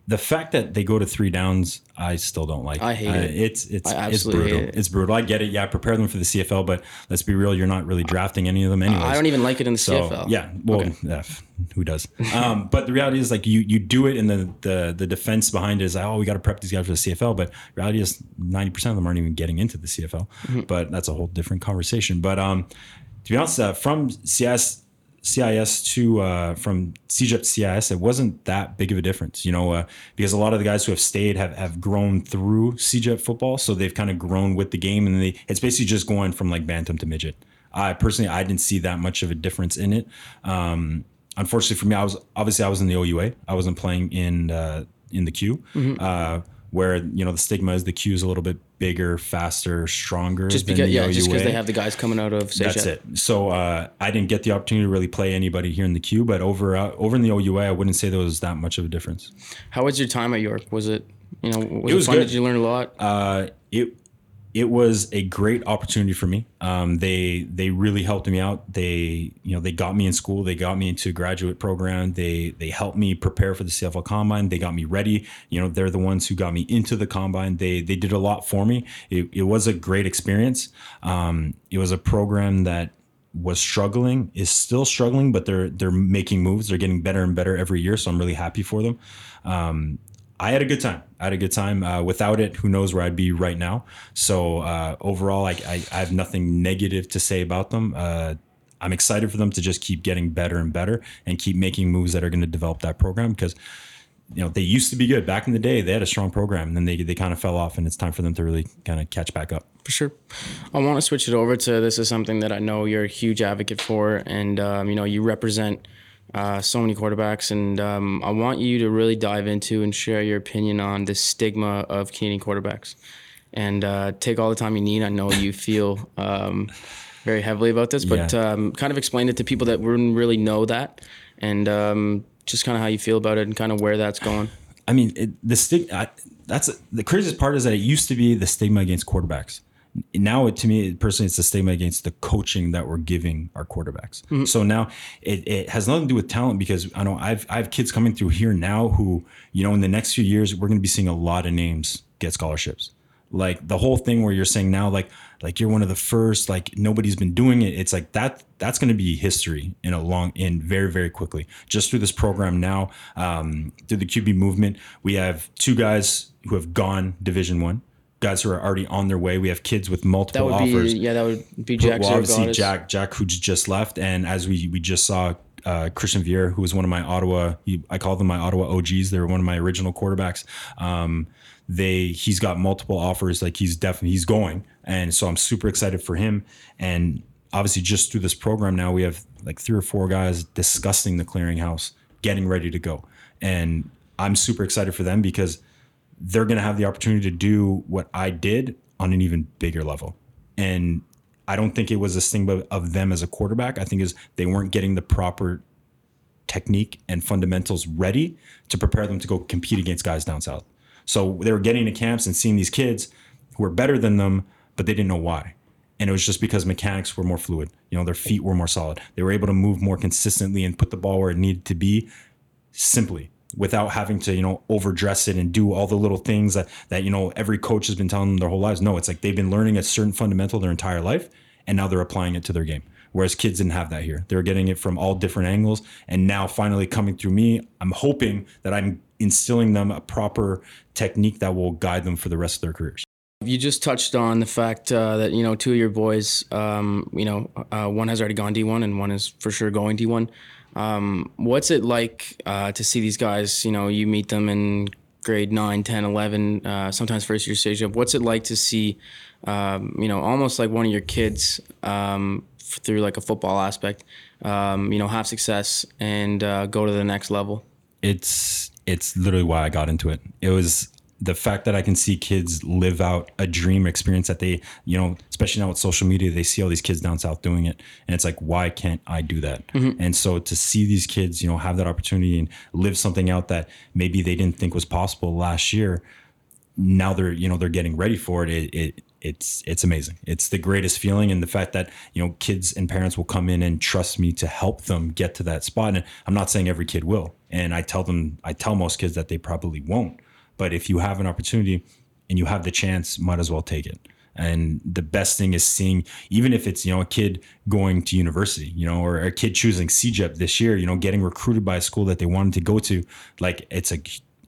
the fact that they go to three downs, I still don't like. I hate uh, it. It's it's it's brutal. It. It's brutal. I get it. Yeah, prepare them for the C F L, but let's be real, you're not really drafting any of them anyways. Uh, I don't even like it in the so, C F L. Yeah, well, okay. yeah, who does? Um, but the reality is, like, you you do it, and the the the defense behind it is, oh, we got to prep these guys for the C F L. But reality is, ninety percent of them aren't even getting into the C F L. Mm-hmm. But that's a whole different conversation. But um, to be honest, uh, from C S. C I S to uh, from CEGEP to C I S, it wasn't that big of a difference, you know, uh, because a lot of the guys who have stayed have, have grown through CEGEP football, so they've kind of grown with the game, and they, it's basically just going from like bantam to midget. I personally, I didn't see that much of a difference in it. Um, unfortunately for me, I was obviously I was in the O U A, I wasn't playing in uh, in the Q, mm-hmm. uh, where you know the stigma is the Q is a little bit bigger, faster, stronger. Just because, than the yeah, O U A. Just because they have the guys coming out of CEGEP. That's it. So uh, I didn't get the opportunity to really play anybody here in the Q, but over uh, over in the O U A, I wouldn't say there was that much of a difference. How was your time at York? Was it you know was it, was it fun? Good. Did you learn a lot? Uh, it it was a great opportunity for me. Um, they they really helped me out. They you know they got me in school. They got me into a graduate program. They they helped me prepare for the C F L Combine. They got me ready. You know they're the ones who got me into the Combine. They they did a lot for me. It, it was a great experience. Um, it was a program that was struggling, is still struggling, but they're they're making moves. They're getting better and better every year. So I'm really happy for them. Um, I had a good time. I had a good time. Uh, without it, who knows where I'd be right now. So uh, overall, I, I, I have nothing negative to say about them. Uh, I'm excited for them to just keep getting better and better and keep making moves that are going to develop that program, because you know they used to be good. Back in the day, they had a strong program, and then they they kind of fell off, and it's time for them to really kind of catch back up. For sure. I want to switch it over to this is something that I know you're a huge advocate for, and um, you know you represent Uh, so many quarterbacks, and um, I want you to really dive into and share your opinion on the stigma of Canadian quarterbacks, and uh, take all the time you need. I know you feel um, very heavily about this, but yeah. um, kind of explain it to people that wouldn't really know that, and um, just kind of how you feel about it and kind of where that's going. I mean, it, the stigma, that's the craziest part is that it used to be the stigma against quarterbacks. Now, it, to me, personally, it's the stigma against the coaching that we're giving our quarterbacks. Mm-hmm. So now it, it has nothing to do with talent, because I know I've I have kids coming through here now who, you know, in the next few years, we're going to be seeing a lot of names get scholarships. Like the whole thing where you're saying now, like, like you're one of the first, like nobody's been doing it. It's like that that's going to be history in a long in very, very quickly just through this program. Now, um, through the Q B movement, we have two guys who have gone Division One. Guys who are already on their way. We have kids with multiple that would offers. Be, yeah, that would be Jack. Well, obviously Jack, Jack, who just left, and as we we just saw, uh, Christian Vier, who was one of my Ottawa, he, I call them my Ottawa O Gs. They were one of my original quarterbacks. Um, they he's got multiple offers. Like he's definitely he's going, and so I'm super excited for him. And obviously, just through this program now, we have like three or four guys discussing the clearinghouse, getting ready to go, and I'm super excited for them because they're going to have the opportunity to do what I did on an even bigger level. And I don't think it was a stigma of them as a quarterback. I think is they weren't getting the proper technique and fundamentals ready to prepare them to go compete against guys down south. So they were getting to camps and seeing these kids who were better than them, but they didn't know why. And it was just because mechanics were more fluid. You know, their feet were more solid. They were able to move more consistently and put the ball where it needed to be simply, without having to, you know, overdress it and do all the little things that, that, you know, every coach has been telling them their whole lives. No, it's like they've been learning a certain fundamental their entire life, and now they're applying it to their game. Whereas kids didn't have that here. They were getting it from all different angles. And now finally coming through me, I'm hoping that I'm instilling them a proper technique that will guide them for the rest of their careers. You just touched on the fact uh, that, you know, two of your boys, um, you know, uh, one has already gone D one and one is for sure going D one. Um, what's it like uh, to see these guys, you know, you meet them in grade nine, ten, eleven, uh, sometimes first year stage up. What's it like to see, um, you know, almost like one of your kids um, through like a football aspect, um, you know, have success and uh, go to the next level? It's, it's literally why I got into it. It was the fact that I can see kids live out a dream experience that they, you know, especially now with social media, they see all these kids down south doing it. And it's like, why can't I do that? Mm-hmm. And so to see these kids, you know, have that opportunity and live something out that maybe they didn't think was possible last year. Now they're, you know, they're getting ready for it. It, it it's, it's amazing. It's the greatest feeling. And the fact that, you know, kids and parents will come in and trust me to help them get to that spot. And I'm not saying every kid will. And I tell them, I tell most kids that they probably won't. But if you have an opportunity and you have the chance, might as well take it. And the best thing is seeing, even if it's, you know, a kid going to university, you know, or a kid choosing C G E P this year, you know, getting recruited by a school that they wanted to go to, like it's a,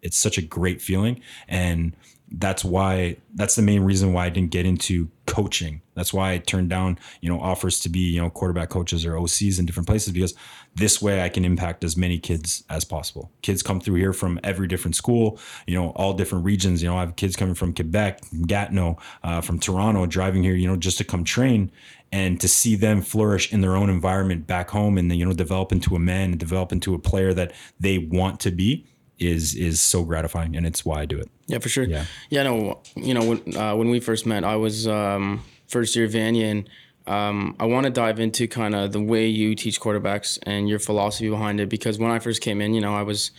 it's such a great feeling. And that's why, that's the main reason why I didn't get into coaching. That's why I turned down, you know, offers to be, you know, quarterback coaches or O Cs in different places, because this way I can impact as many kids as possible. Kids come through here from every different school, you know, all different regions. You know, I have kids coming from Quebec, from Gatineau, uh, from Toronto, driving here, you know, just to come train, and to see them flourish in their own environment back home and then, you know, develop into a man and develop into a player that they want to be. is is so gratifying, and it's why I do it. Yeah, for sure. Yeah, yeah. No, you know, when uh, when we first met, I was um, first year Vanier, and um, I want to dive into kind of the way you teach quarterbacks and your philosophy behind it, because when I first came in, you know, I was,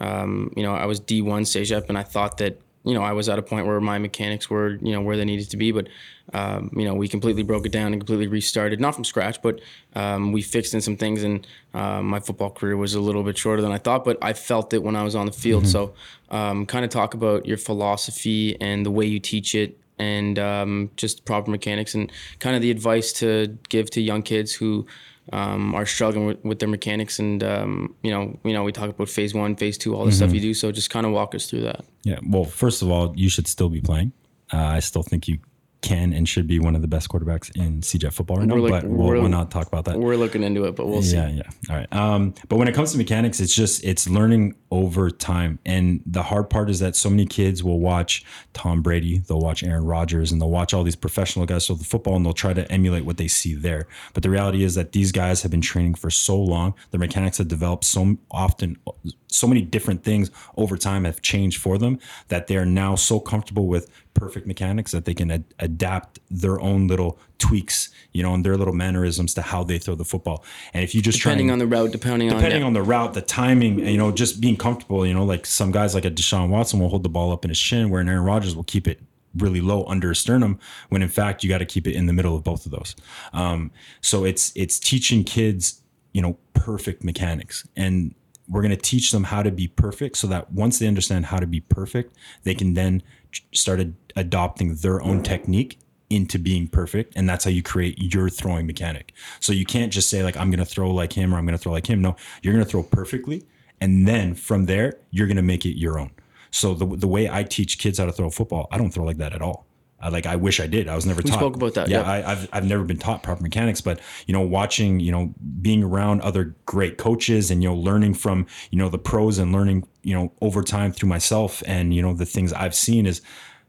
um, you know, I was D one CEGEP, and I thought that, you know, I was at a point where my mechanics were, you know, where they needed to be, but, um, you know, we completely broke it down and completely restarted, not from scratch, but um, we fixed in some things, and um, my football career was a little bit shorter than I thought, but I felt it when I was on the field. Mm-hmm. So um, kind of talk about your philosophy and the way you teach it, and um, just proper mechanics, and kind of the advice to give to young kids who um, are struggling with, with their mechanics. And, um, you know, you know, we talk about phase one, phase two, all the mm-hmm. stuff you do. So just kind of walk us through that. Yeah. Well, first of all, you should still be playing. Uh, I still think you can and should be one of the best quarterbacks in C J football right now, like, but we'll, we'll not talk about that. We're looking into it, but we'll yeah, see. Yeah, yeah. All right. Um, but when it comes to mechanics, it's just, it's learning over time. And the hard part is that so many kids will watch Tom Brady, they'll watch Aaron Rodgers, and they'll watch all these professional guys throw the football, and they'll try to emulate what they see there. But the reality is that these guys have been training for so long. Their mechanics have developed so often, so many different things over time have changed for them, that they are now so comfortable with perfect mechanics that they can ad- adapt their own little tweaks, you know, and their little mannerisms to how they throw the football. And if you just depending try and, on the route, depending, depending on, on the route, the timing, you know, just being comfortable, you know, like some guys like a Deshaun Watson will hold the ball up in his chin, where an Aaron Rodgers will keep it really low under his sternum, when in fact you got to keep it in the middle of both of those. Um, so it's, it's teaching kids, you know, perfect mechanics, and we're going to teach them how to be perfect, so that once they understand how to be perfect, they can then start ad- adopting their own technique into being perfect. And that's how you create your throwing mechanic. So you can't just say like, I'm going to throw like him, or I'm going to throw like him. No, you're going to throw perfectly. And then from there, you're going to make it your own. So the the way I teach kids how to throw football, I don't throw like that at all. I, like, I wish I did. I was never we taught. We spoke about that. Yeah, yeah. I, I've I've never been taught proper mechanics, but, you know, watching, you know, being around other great coaches, and, you know, learning from, you know, the pros, and learning, you know, over time through myself, and, you know, the things I've seen, is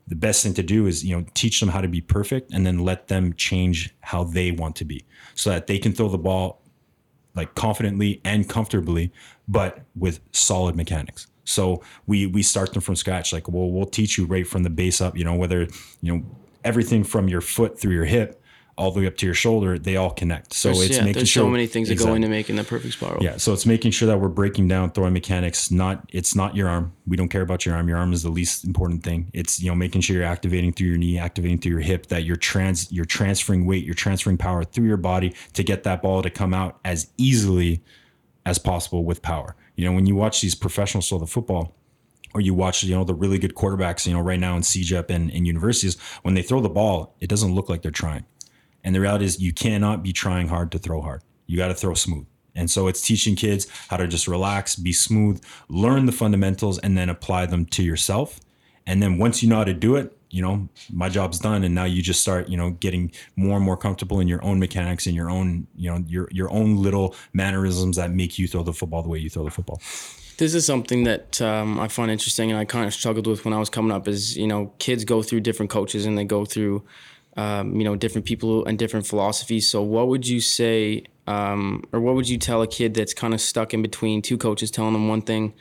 the best thing to do is, you know, teach them how to be perfect, and then let them change how they want to be, so that they can throw the ball like confidently and comfortably, but with solid mechanics. So we we start them from scratch. Like, well, we'll teach you right from the base up, you know, whether, you know, everything from your foot through your hip all the way up to your shoulder, they all connect. So there's, it's yeah, making there's sure. There's so many things exactly. that go into making the perfect spiral. Yeah. So it's making sure that we're breaking down throwing mechanics. Not, it's not your arm. We don't care about your arm. Your arm is the least important thing. It's, you know, making sure you're activating through your knee, activating through your hip, that you're trans, you're transferring weight, you're transferring power through your body to get that ball to come out as easily as possible with power. You know, when you watch these professionals throw the football, or you watch, you know, the really good quarterbacks, you know, right now in C J E P and in universities, when they throw the ball, it doesn't look like they're trying. And the reality is, you cannot be trying hard to throw hard. You got to throw smooth. And so it's teaching kids how to just relax, be smooth, learn the fundamentals, and then apply them to yourself. And then once you know how to do it, you know, my job's done. And now you just start, you know, getting more and more comfortable in your own mechanics, and your own, you know, your, your own little mannerisms that make you throw the football the way you throw the football. This is something that um, I find interesting, and I kind of struggled with when I was coming up, is, you know, kids go through different coaches, and they go through, um, you know, different people and different philosophies. So what would you say, um, or what would you tell a kid that's kind of stuck in between two coaches, telling them one thing,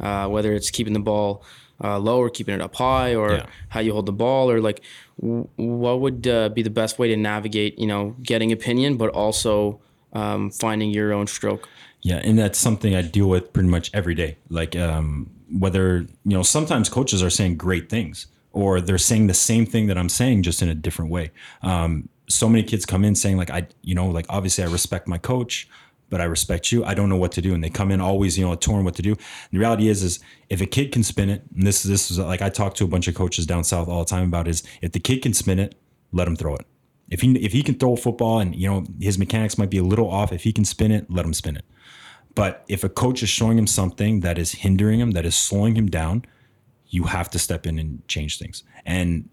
uh, whether it's keeping the ball, uh, low or keeping it up high, or yeah. how you hold the ball, or like w- what would uh, be the best way to navigate, you know, getting opinion, but also um, finding your own stroke? Yeah, and that's something I deal with pretty much every day. Like um, whether, you know, sometimes coaches are saying great things, or they're saying the same thing that I'm saying, just in a different way. Um, so many kids come in saying like, I, you know, like obviously I respect my coach, but I respect you. I don't know what to do. And they come in always, you know, torn what to do. And the reality is, is if a kid can spin it, and this, this is like, I talk to a bunch of coaches down south all the time about is if the kid can spin it, let him throw it. If he, if he can throw a football and, you know, his mechanics might be a little off, if he can spin it, let him spin it. But if a coach is showing him something that is hindering him, that is slowing him down, you have to step in and change things. And,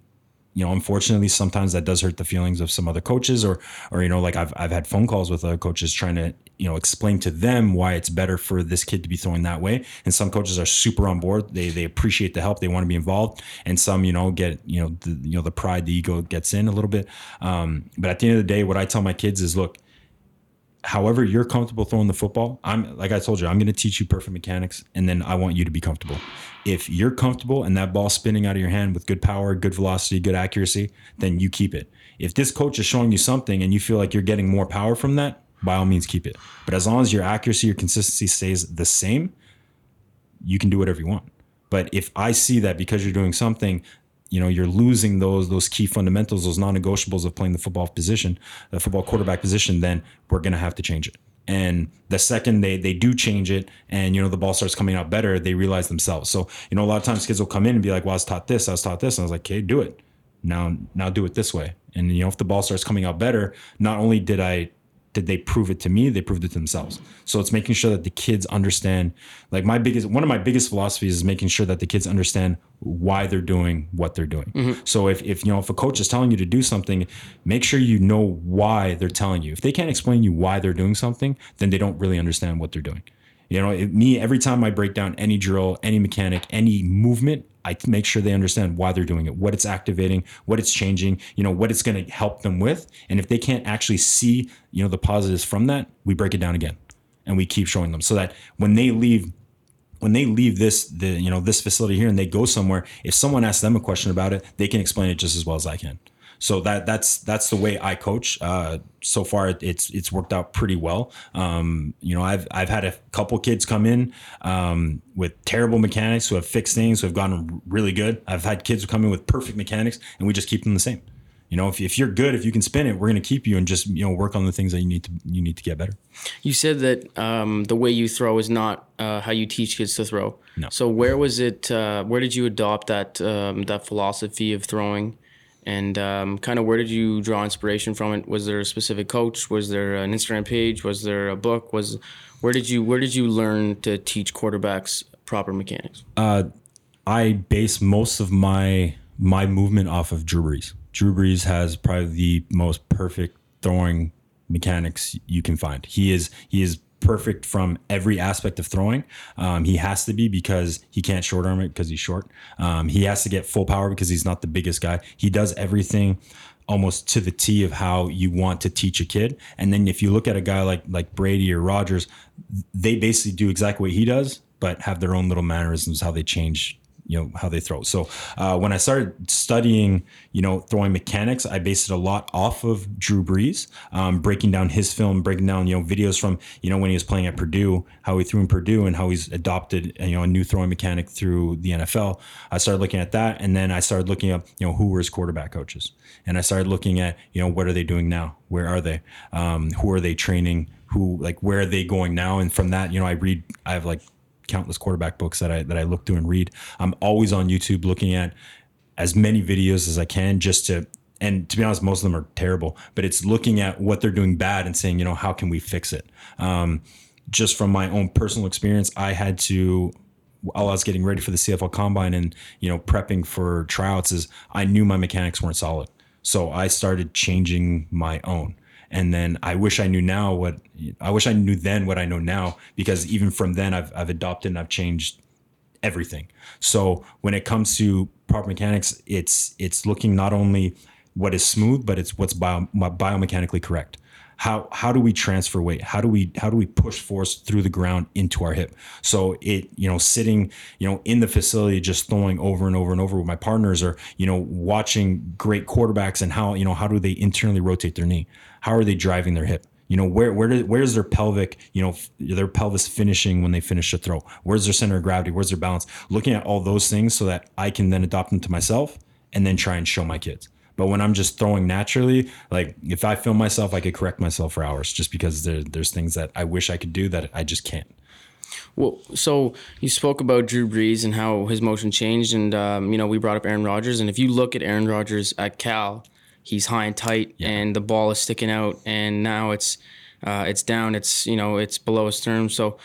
you know, unfortunately, sometimes that does hurt the feelings of some other coaches, or, or, you know, like I've, I've had phone calls with other coaches trying to, you know, explain to them why it's better for this kid to be throwing that way. And some coaches are super on board. They, they appreciate the help. They want to be involved. And some, you know, get, you know, the, you know, the pride, the ego gets in a little bit. Um, but at the end of the day, what I tell my kids is, look, however you're comfortable throwing the football, I'm like I told you, I'm going to teach you perfect mechanics, and then I want you to be comfortable. If you're comfortable and that ball's spinning out of your hand with good power, good velocity, good accuracy, then you keep it. If this coach is showing you something and you feel like you're getting more power from that, by all means keep it. But as long as your accuracy, your consistency stays the same, you can do whatever you want. But if I see that because you're doing something, you know, you're losing those those key fundamentals, those non-negotiables of playing the football position, the football quarterback position, then we're going to have to change it. And the second they they do change it and, you know, the ball starts coming out better, they realize themselves. So, you know, a lot of times kids will come in and be like, well, I was taught this, I was taught this. And I was like, okay, do it. Now, now do it this way. And, you know, if the ball starts coming out better, not only did I, did they prove it to me, they proved it to themselves. So it's making sure that the kids understand, like my biggest, one of my biggest philosophies is making sure that the kids understand why they're doing what they're doing. Mm-hmm. So if, if, you know, if a coach is telling you to do something, make sure you know why they're telling you. If they can't explain you why they're doing something, then they don't really understand what they're doing. You know, it, me, every time I break down any drill, any mechanic, any movement, I make sure they understand why they're doing it, what it's activating, what it's changing, you know, what it's going to help them with. And if they can't actually see, you know, the positives from that, we break it down again and we keep showing them so that when they leave, when they leave this, the, you know, this facility here and they go somewhere, if someone asks them a question about it, they can explain it just as well as I can. So that that's that's the way I coach. Uh, so far, it, it's it's worked out pretty well. Um, you know, I've I've had a couple kids come in um, with terrible mechanics who have fixed things, who have gotten really good. I've had kids who come in with perfect mechanics, and we just keep them the same. You know, if if you're good, if you can spin it, we're going to keep you and just, you know, work on the things that you need to you need to get better. You said that um, the way you throw is not uh, how you teach kids to throw. No. So where was it? Uh, where did you adopt that um, that philosophy of throwing? And um, kind of where did you draw inspiration from it? Was there a specific coach? Was there an Instagram page? Was there a book? Was where did you where did you learn to teach quarterbacks proper mechanics? Uh, I base most of my my movement off of Drew Brees. Drew Brees has probably the most perfect throwing mechanics you can find. He is he is perfect from every aspect of throwing. Um, he has to be because he can't short arm it because he's short. Um, he has to get full power because he's not the biggest guy. He does everything almost to the T of how you want to teach a kid. And then if you look at a guy like like Brady or Rodgers, they basically do exactly what he does, but have their own little mannerisms, how they change, you know, how they throw. So uh, when I started studying, you know, throwing mechanics, I based it a lot off of Drew Brees, um, breaking down his film, breaking down, you know, videos from, you know, when he was playing at Purdue, how he threw in Purdue and how he's adopted, you know, a new throwing mechanic through the N F L. I started looking at that. And then I started looking up, you know, who were his quarterback coaches. And I started looking at, you know, what are they doing now? Where are they? Um, who are they training? Who, like, where are they going now? And from that, you know, I read, I have like countless quarterback books that I that I look through and read. I'm always on YouTube looking at as many videos as I can just to, and to be honest, most of them are terrible, but it's looking at what they're doing bad and saying, you know, how can we fix it? Um, just from my own personal experience, I had to, while I was getting ready for the C F L Combine and, you know, prepping for tryouts, is I knew my mechanics weren't solid. So I started changing my own. And then I wish I knew now what I wish I knew then what I know now, because even from then I've I've adopted and I've changed everything. So when it comes to proper mechanics, it's it's looking not only what is smooth, but it's what's bio, biomechanically correct. how how do we transfer weight? How do we how do we push force through the ground into our hip? So it, you know, sitting, you know, in the facility, just throwing over and over and over with my partners, or, you know, watching great quarterbacks and how, you know, how do they internally rotate their knee? How are they driving their hip? You know, where where do, where's their pelvic, you know, f- their pelvis finishing when they finish a throw? Where's their center of gravity? Where's their balance? Looking at all those things so that I can then adopt them to myself and then try and show my kids. But when I'm just throwing naturally, like if I film myself, I could correct myself for hours just because there, there's things that I wish I could do that I just can't. Well, so you spoke about Drew Brees and how his motion changed. And, um, you know, we brought up Aaron Rodgers. And if you look at Aaron Rodgers at Cal, he's high and tight, yeah. and the ball is sticking out, and now it's uh, it's down. It's, you know, it's below his sternum. So,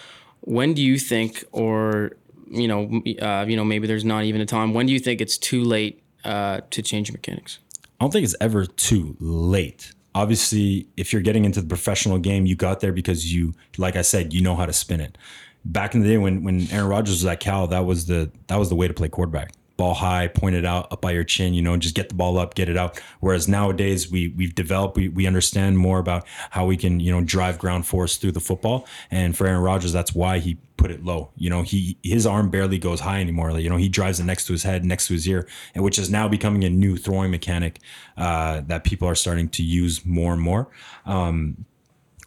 when do you think, or you know, uh, you know, maybe there's not even a time. When do you think it's too late uh, to change mechanics? I don't think it's ever too late. Obviously, if you're getting into the professional game, you got there because you, like I said, you know how to spin it. Back in the day when when Aaron Rodgers was at Cal, that was the that was the way to play quarterback. Ball high, point it out, up by your chin, you know, just get the ball up, get it out. Whereas nowadays we we've developed, we we understand more about how we can, you know, drive ground force through the football. And for Aaron Rodgers, that's why he put it low. You know, he his arm barely goes high anymore. Like, you know, he drives it next to his head, next to his ear, and which is now becoming a new throwing mechanic uh, that people are starting to use more and more. Um,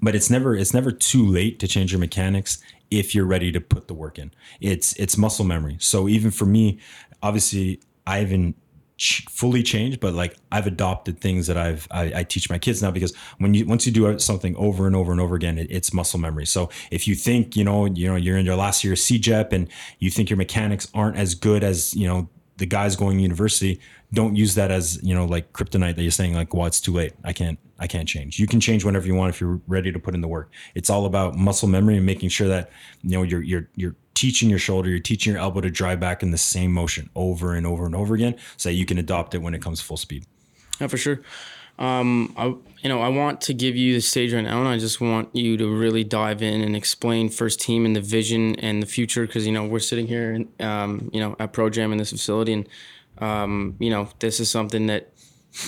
but it's never it's never too late to change your mechanics if you're ready to put the work in. It's it's muscle memory. So even for me, obviously, I haven't ch- fully changed, but like I've adopted things that I've I, I teach my kids now, because when you once you do something over and over and over again, it, it's muscle memory. So if you think you know you know you're in your last year of C E G E P and you think your mechanics aren't as good as you know the guys going to university, don't use that as you know like kryptonite that you're saying like, well, it's too late. I can't I can't change. You can change whenever you want if you're ready to put in the work. It's all about muscle memory and making sure that you know you're you're you're. teaching your shoulder, you're teaching your elbow to drive back in the same motion over and over and over again so that you can adopt it when it comes full speed. Yeah, for sure. Um, I, you know, I want to give you the stage right now, and I just want you to really dive in and explain First Team and the vision and the future, because, you know, we're sitting here, and, um, you know, at Pro Jam in this facility, and, um, you know, this is something that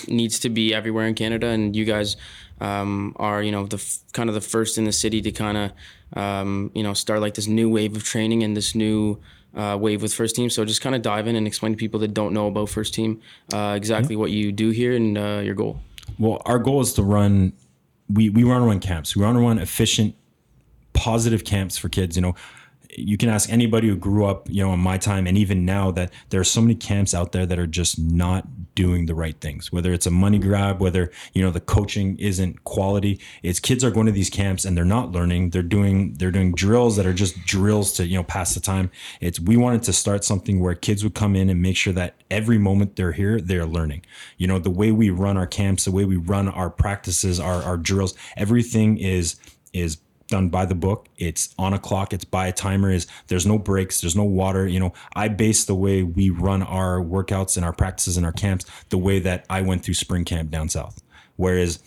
needs to be everywhere in Canada, and you guys um, are, you know, the f- kind of the first in the city to kind of, Um, you know, start like this new wave of training and this new uh, wave with First Team. So just kind of dive in and explain to people that don't know about First Team uh, exactly mm-hmm. what you do here and uh, your goal. Well, our goal is to run, we, we want to run camps. We want to run efficient, positive camps for kids. You know, you can ask anybody who grew up, you know, in my time and even now that there are so many camps out there that are just not doing the right things, whether it's a money grab, whether, you know, the coaching isn't quality. It's kids are going to these camps and they're not learning. They're doing, they're doing drills that are just drills to, you know, pass the time. It's, we wanted to start something where kids would come in and make sure that every moment they're here, they're learning. You know, the way we run our camps, the way we run our practices, our, our drills, everything is, is, done by the book. It's on a clock. It's by a timer. Is there's no breaks. There's no water. You know, I base the way we run our workouts and our practices and our camps the way that I went through spring camp down south. Whereas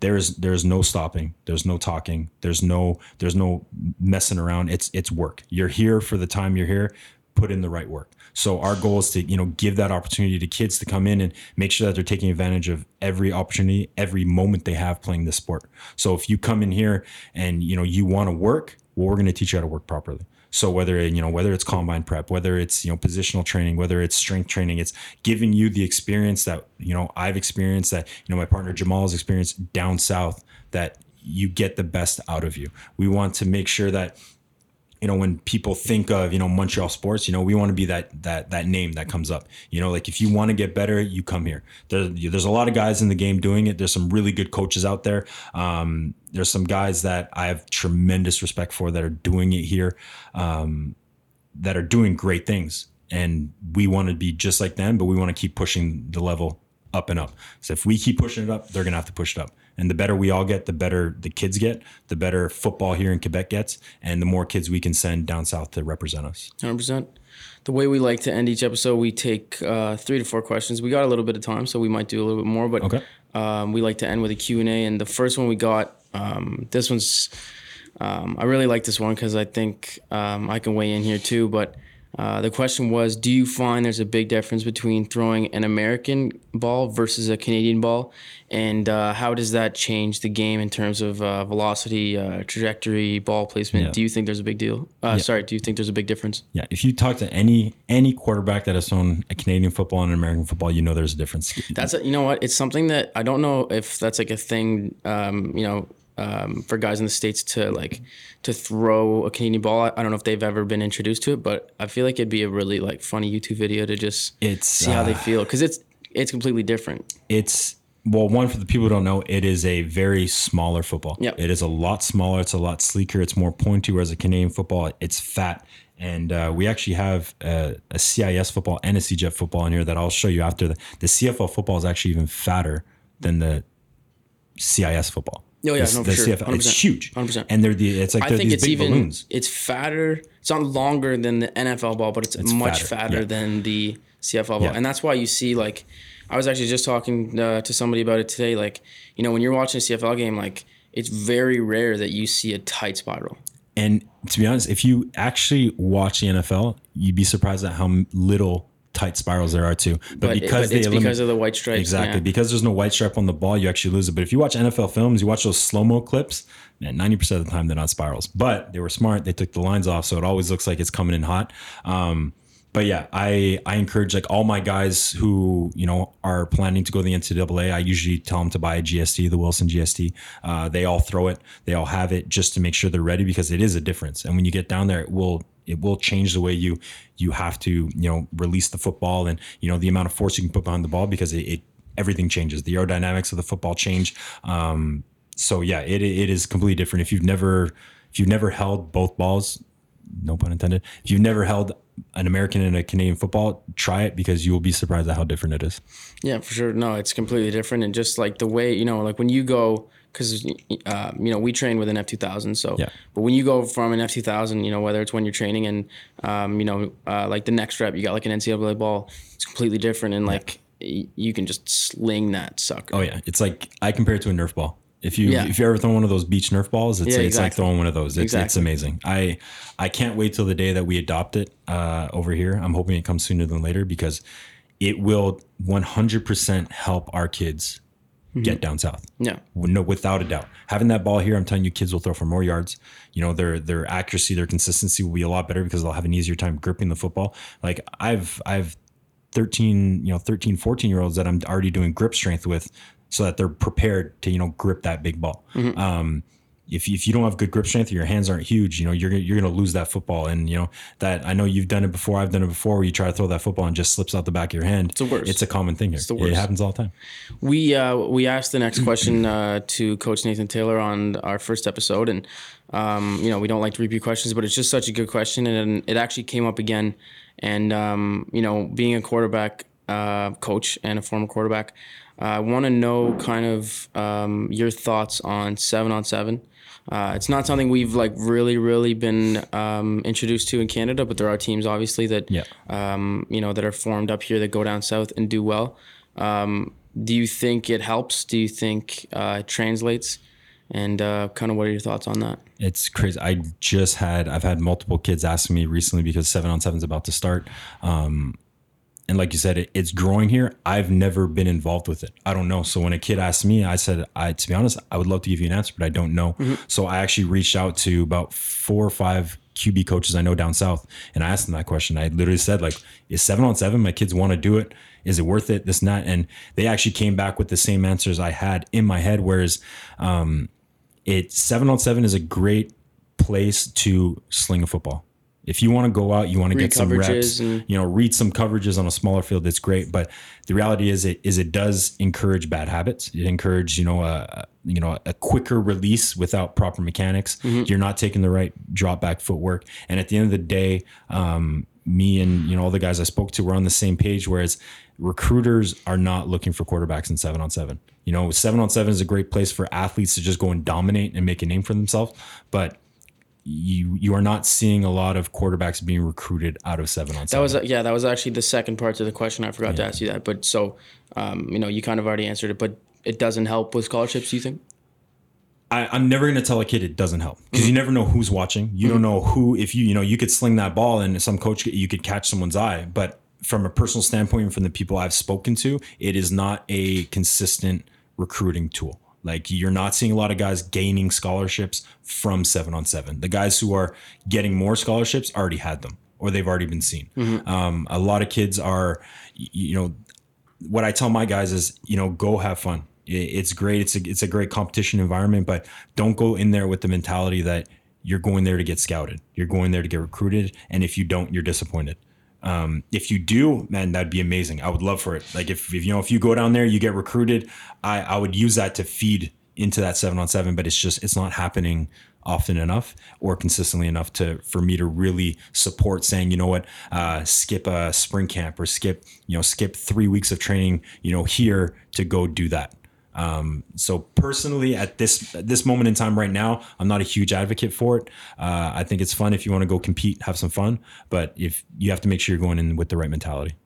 there is there is no stopping. There's no talking. There's no there's no messing around. It's it's work. You're here for the time you're here. Put in the right work. So our goal is to, you know, give that opportunity to kids to come in and make sure that they're taking advantage of every opportunity, every moment they have playing this sport. So if you come in here and, you know, you want to work, well, we're going to teach you how to work properly. So whether, you know, whether it's combine prep, whether it's, you know, positional training, whether it's strength training, it's giving you the experience that, you know, I've experienced, that, you know, my partner Jamal's experienced down south, that you get the best out of you. We want to make sure that, you know, when people think of, you know, Montreal sports, you know, we want to be that, that, that name that comes up, you know, like if you want to get better, you come here. There, there's a lot of guys in the game doing it. There's some really good coaches out there. Um, there's some guys that I have tremendous respect for that are doing it here, um, that are doing great things. And we want to be just like them, but we want to keep pushing the level up and up. So if we keep pushing it up, they're going to have to push it up. And the better we all get, the better the kids get, the better football here in Quebec gets, and the more kids we can send down south to represent us. one hundred percent. The way we like to end each episode, we take uh, three to four questions. We got a little bit of time, so we might do a little bit more, but okay. um, we like to end with a Q and A. And the first one we got, um, this one's, um, I really like this one because I think um, I can weigh in here too, but Uh, the question was, do you find there's a big difference between throwing an American ball versus a Canadian ball? And uh, how does that change the game in terms of uh, velocity, uh, trajectory, ball placement? Yeah. Do you think there's a big deal? Uh, yeah. Sorry, do you think there's a big difference? Yeah, if you talk to any any quarterback that has thrown a Canadian football and an American football, you know there's a difference. That's a, you know what? It's something that I don't know if that's like a thing, um, you know, Um, for guys in the States to like to throw a Canadian ball. I, I don't know if they've ever been introduced to it, but I feel like it'd be a really like funny YouTube video to just it's, see uh, how they feel, because it's it's completely different. It's well, one, for the people who don't know, it is a very smaller football. Yep. It is a lot smaller. It's a lot sleeker. It's more pointy, whereas a Canadian football, it's fat. And uh, we actually have a, a C I S football and a CEGEP football in here that I'll show you after. The, the C F L football is actually even fatter than the C I S football. Oh yeah, it's, no, for sure. C F L, it's huge, one hundred percent. And they're the it's like they're I think these it's big even, balloons. It's fatter. It's not longer than the N F L ball, but it's, it's much fatter, fatter yeah. than the C F L ball, yeah. and that's why you see like, I was actually just talking uh, to somebody about it today. Like, you know, when you're watching a C F L game, like it's very rare that you see a tight spiral. And to be honest, if you actually watch the N F L, you'd be surprised at how little tight spirals there are too, but, but because it, but it's they eliminate, because of the white stripes, exactly yeah. because there's no white stripe on the ball, you actually lose it. But if you watch N F L films, you watch those slow-mo clips, man, ninety percent of the time they're not spirals, but they were smart, they took the lines off, so it always looks like it's coming in hot. um But yeah, I, I encourage like all my guys who, you know, are planning to go to the N C double A. I usually tell them to buy a G S T, the Wilson G S T. Uh, they all throw it. They all have it just to make sure they're ready, because it is a difference. And when you get down there, it will it will change the way you you have to, you know, release the football, and, you know, the amount of force you can put behind the ball, because it, it everything changes. The aerodynamics of the football change. Um, so yeah, it it is completely different. If you've never if you've never held both balls, no pun intended, if you've never held an American and a Canadian football, try it, because you will be surprised at how different it is. Yeah, for sure. No, it's completely different. And just like the way, you know, like when you go, because, uh, you know, we train with an F two thousand. So, yeah. But when you go from an F two thousand, you know, whether it's when you're training and, um, you know, uh, like the next rep, you got like an N C double A ball, it's completely different. And like, yeah. you can just sling that sucker. Oh yeah. It's like, I compare it to a Nerf ball. If you yeah. if you ever throw one of those beach Nerf balls, it's, yeah, exactly. it's like throwing one of those. It's, exactly. it's amazing. I I can't wait till the day that we adopt it uh, over here. I'm hoping it comes sooner than later, because it will one hundred percent help our kids mm-hmm. get down south. Yeah, no, without a doubt. Having that ball here, I'm telling you, kids will throw for more yards. You know, their their accuracy, their consistency will be a lot better, because they'll have an easier time gripping the football. Like I've I've thirteen, you know, thirteen, fourteen year olds that I'm already doing grip strength with, so that they're prepared to, you know, grip that big ball. Mm-hmm. Um, if you, if you don't have good grip strength, or your hands aren't huge, you know, you're you're going to lose that football. And, you know, that I know you've done it before. I've done it before, where you try to throw that football and just slips out the back of your hand. It's the worst. It's a common thing here. It's the worst. It happens all the time. We uh, we asked the next question uh, to Coach Nathan Taylor on our first episode. And, um, you know, we don't like to repeat questions, but it's just such a good question. And it actually came up again. And, um, you know, being a quarterback uh, coach and a former quarterback, I want to know kind of um, your thoughts on seven on seven. Uh, it's not something we've like really, really been um, introduced to in Canada, but there are teams obviously that, yeah. um, you know, that are formed up here that go down south and do well. Um, do you think it helps? Do you think uh, it translates? And uh, kind of what are your thoughts on that? It's crazy. I just had, I've had multiple kids asking me recently, because seven on seven is about to start. Um, And like you said, it, it's growing here. I've never been involved with it. I don't know. So when a kid asked me, I said, I, to be honest, I would love to give you an answer, but I don't know. Mm-hmm. So I actually reached out to about four or five Q B coaches I know down south, and I asked them that question. I literally said, like, is seven on seven? My kids want to do it. Is it worth it? This and that. And they actually came back with the same answers I had in my head. Whereas um, it seven on seven is a great place to sling a football. If you want to go out, you want to read get some reps, and, you know, read some coverages on a smaller field. That's great. But the reality is it is it does encourage bad habits. It encourages, you know, a, you know, a quicker release without proper mechanics. Mm-hmm. You're not taking the right drop back footwork. And at the end of the day, um, me and, you know, all the guys I spoke to were on the same page, whereas recruiters are not looking for quarterbacks in seven on seven. You know, seven on seven is a great place for athletes to just go and dominate and make a name for themselves. But you you are not seeing a lot of quarterbacks being recruited out of seven on seven. That was yeah, that was actually the second part to the question. I forgot yeah. to ask you that. But so um, you know, you kind of already answered it, but it doesn't help with scholarships, do you think? I, I'm never going to tell a kid it doesn't help, because mm-hmm. you never know who's watching. You mm-hmm. don't know who, if you, you know, you could sling that ball and some coach, you could catch someone's eye. But from a personal standpoint, from the people I've spoken to, it is not a consistent recruiting tool. Like, you're not seeing a lot of guys gaining scholarships from seven on seven. The guys who are getting more scholarships already had them, or they've already been seen. Mm-hmm. Um, a lot of kids are, you know, what I tell my guys is, you know, go have fun. It's great. It's a, it's a great competition environment, but don't go in there with the mentality that you're going there to get scouted. You're going there to get recruited. And if you don't, you're disappointed. Um, if you do, man, that'd be amazing. I would love for it. Like if, if, you know, if you go down there, you get recruited, I, I would use that to feed into that seven on seven, but it's just, it's not happening often enough or consistently enough to, for me to really support saying, you know what, uh, skip a spring camp or skip, you know, skip three weeks of training, you know, here to go do that. Um, so personally at this, at this moment in time right now, I'm not a huge advocate for it. Uh, I think it's fun if you want to go compete, have some fun, but if you have to make sure you're going in with the right mentality.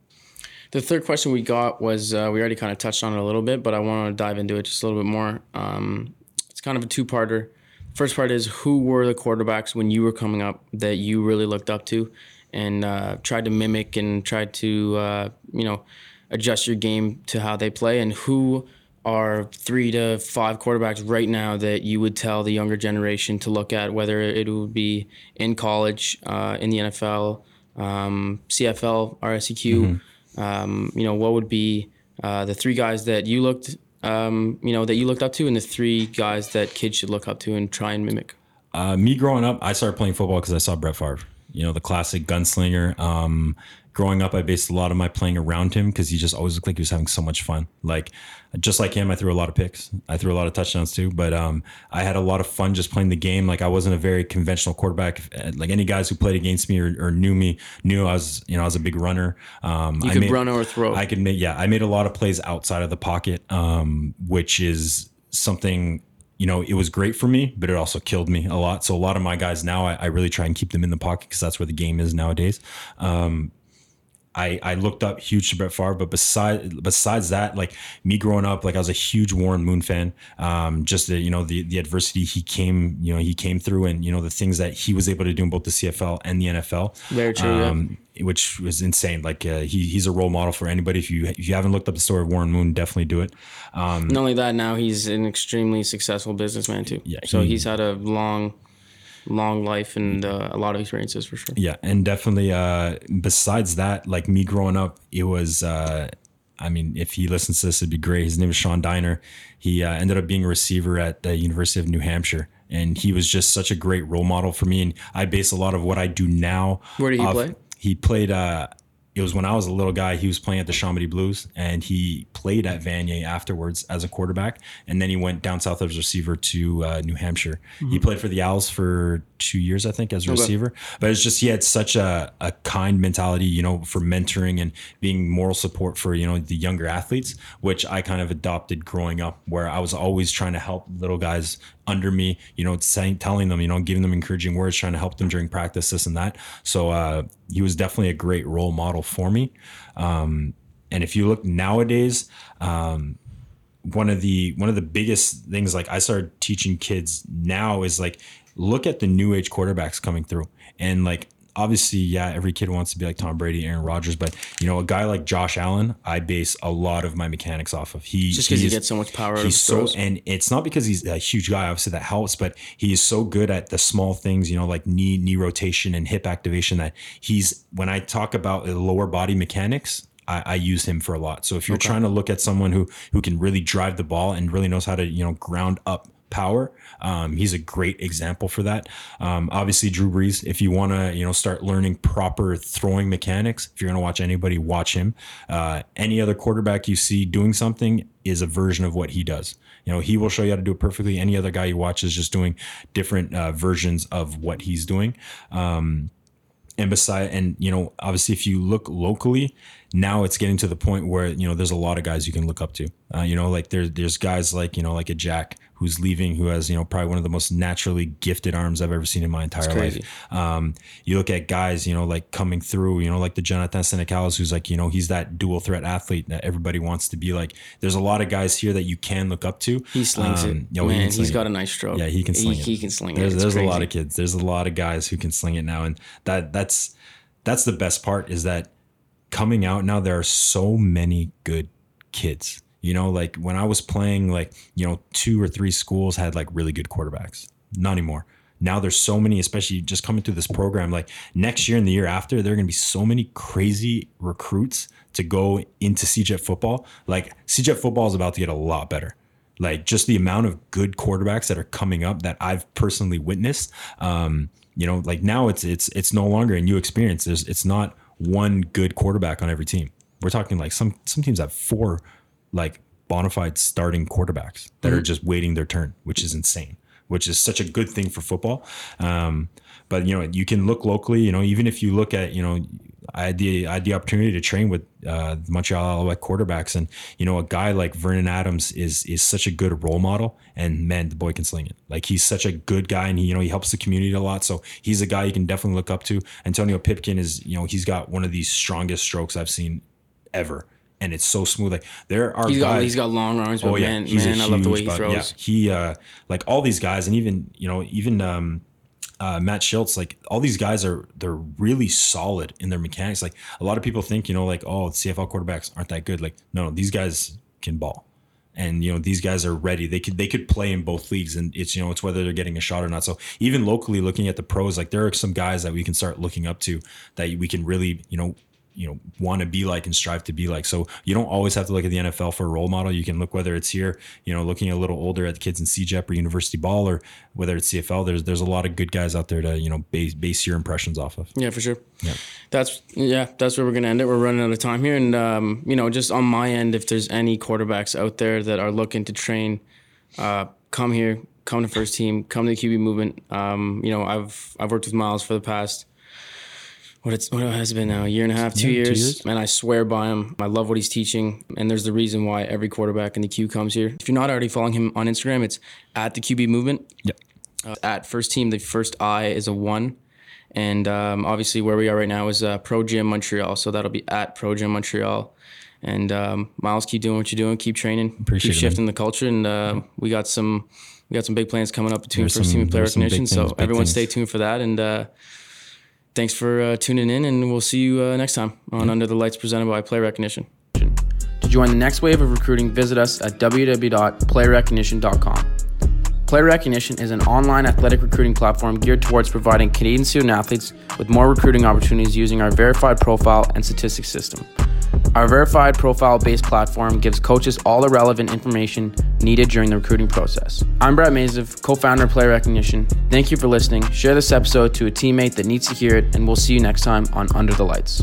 The third question we got was, uh, we already kind of touched on it a little bit, but I want to dive into it just a little bit more. Um, it's kind of a two parter. First part is, who were the quarterbacks when you were coming up that you really looked up to and, uh, tried to mimic and tried to, uh, you know, adjust your game to how they play, and who are three to five quarterbacks right now that you would tell the younger generation to look at, whether it would be in college, uh, in the N F L, um, C F L, R S E Q, mm-hmm. um, you know, what would be uh, the three guys that you looked, um, you know, that you looked up to, and the three guys that kids should look up to and try and mimic? Uh, me growing up, I started playing football because I saw Brett Favre, you know, the classic gunslinger. Um, Growing up, I based a lot of my playing around him because he just always looked like he was having so much fun. Like, just like him, I threw a lot of picks. I threw a lot of touchdowns too, but um, I had a lot of fun just playing the game. Like, I wasn't a very conventional quarterback. Like, any guys who played against me or, or knew me knew I was, you know, I was a big runner. Um, you could I made, run or throw. I could make, yeah. I made a lot of plays outside of the pocket, um, which is something, you know, it was great for me, but it also killed me a lot. So a lot of my guys now, I, I really try and keep them in the pocket because that's where the game is nowadays. Um, I, I looked up huge to Brett Favre, but besides besides that, like me growing up, like I was a huge Warren Moon fan. Um, just the, you know, the the adversity he came, you know, he came through, and you know the things that he was able to do in both the C F L and the N F L. Very true. Um, yeah. Which was insane. Like uh, he he's a role model for anybody. If you if you haven't looked up the story of Warren Moon, definitely do it. Um, Not only that, now he's an extremely successful businessman too. Yeah. So he, he's had a long. long life and uh, a lot of experiences for sure. Yeah. And definitely, uh, besides that, like me growing up, it was, uh, I mean, if he listens to this, it'd be great. His name is Sean Diner. He uh, ended up being a receiver at the University of New Hampshire. And he was just such a great role model for me. And I base a lot of what I do now. Where did he off, play? He played, uh, it was when I was a little guy, he was playing at the Chamonix Blues, and he played at Vanier afterwards as a quarterback. And then he went down south as a receiver to uh, New Hampshire. Mm-hmm. He played for the Owls for two years, I think, as a okay. receiver. But it's just, he had such a, a kind mentality, you know, for mentoring and being moral support for, you know, the younger athletes, which I kind of adopted growing up, where I was always trying to help little guys under me, you know, saying, telling them, you know, giving them encouraging words, trying to help them during practice, this and that. So uh, he was definitely a great role model for me. Um, and if you look nowadays, um, one of the, one of the biggest things, like I started teaching kids now is like, look at the new age quarterbacks coming through. And like, obviously, yeah, every kid wants to be like Tom Brady, Aaron Rodgers, but you know, a guy like Josh Allen, I base a lot of my mechanics off of. He just because he gets so much power. He's so, and it's not because he's a huge guy, obviously that helps, but he is so good at the small things, you know, like knee knee rotation and hip activation, that he's, when I talk about lower body mechanics, I, I use him for a lot. So if you're okay. trying to look at someone who who can really drive the ball and really knows how to, you know, ground up power, um he's a great example for that. Um obviously Drew Brees, if you want to, you know, start learning proper throwing mechanics, if you're going to watch anybody, watch him. Uh any other quarterback you see doing something is a version of what he does. You know, he will show you how to do it perfectly. Any other guy you watch is just doing different uh, versions of what he's doing. Um and beside, and you know, obviously if you look locally now it's getting to the point where, you know, there's a lot of guys you can look up to. Uh, you know, like there, there's guys like, you know, like a Jack who's leaving, who has, you know, probably one of the most naturally gifted arms I've ever seen in my entire life. Um, you look at guys, you know, like coming through, you know, like the Jonathan Senecalis, who's like, you know, he's that dual threat athlete that everybody wants to be like. There's a lot of guys here that you can look up to. He slings um, it. You know, Man, he he's it. got a nice stroke. Yeah, he can sling he, it. He can sling there's, it. It's there's crazy. a lot of kids. There's a lot of guys who can sling it now. And that that's that's the best part, is that coming out now, there are so many good kids. You know, like when I was playing, like, you know, two or three schools had like really good quarterbacks. Not anymore. Now there's so many, especially just coming through this program, like next year and the year after, there are going to be so many crazy recruits to go into C G E P football. Like C G E P football is about to get a lot better. Like just the amount of good quarterbacks that are coming up that I've personally witnessed. Um, you know, like now it's, it's, it's no longer a new experience. There's, it's not one good quarterback on every team. We're talking like some some teams have four like bona fide starting quarterbacks that mm-hmm. are just waiting their turn, which is insane, which is such a good thing for football. Um, but you know, you can look locally. You know, even if you look at, you know, I had the, I had the opportunity to train with uh, the Montreal Alouettes quarterbacks, and you know, a guy like Vernon Adams is is such a good role model, and man, the boy can sling it. Like he's such a good guy, and he, you know, he helps the community a lot. So he's a guy you can definitely look up to. Antonio Pipkin is, you know, he's got one of the strongest strokes I've seen ever, and it's so smooth. Like there are he's guys, got he's got long arms. But oh yeah, man, he's man, a huge I love the way he throws. Yeah, he uh, like all these guys, and even you know even. Um, Uh, Matt Schiltz, like all these guys are, they're really solid in their mechanics. Like a lot of people think, you know, like, oh, C F L quarterbacks aren't that good. Like, no, these guys can ball, and you know, these guys are ready. They could, they could play in both leagues, and it's, you know, it's whether they're getting a shot or not. So even locally looking at the pros, like there are some guys that we can start looking up to that we can really, you know, you know, want to be like and strive to be like. So you don't always have to look at the N F L for a role model. You can look, whether it's here, you know, looking a little older at the kids in C G E P or university ball, or whether it's C F L, there's, there's a lot of good guys out there to, you know, base, base your impressions off of. Yeah, for sure. Yeah. That's, yeah, that's where we're going to end it. We're running out of time here. And, um, you know, just on my end, if there's any quarterbacks out there that are looking to train, uh, come here, come to First Team, come to the Q B Movement. Um, you know, I've, I've worked with Miles for the past, What, it's, what it has been now, a year and a half, two, yeah, years, two years, and I swear by him. I love what he's teaching, and there's the reason why every quarterback in the Q comes here. If you're not already following him on Instagram, it's at the Q B Movement. Yep. Uh, at First Team, the first I is a one, and um, obviously where we are right now is uh, Pro Gym Montreal, so that'll be at Pro Gym Montreal. And um, Miles, keep doing what you're doing, keep training, Appreciate keep shifting it, the culture, and uh, yeah. we got some we got some big plans coming up between there's First some, Team and Player Recognition, so things, everyone things. stay tuned for that, and uh, thanks for uh, tuning in, and we'll see you uh, next time on Under the Lights, presented by Player Recognition. To join the next wave of recruiting, visit us at w w w dot player recognition dot com. Player Recognition is an online athletic recruiting platform geared towards providing Canadian student athletes with more recruiting opportunities using our verified profile and statistics system. Our verified profile-based platform gives coaches all the relevant information needed during the recruiting process. I'm Brett Miznev, co-founder of Player Recognition. Thank you for listening. Share this episode to a teammate that needs to hear it, and we'll see you next time on Under the Lights.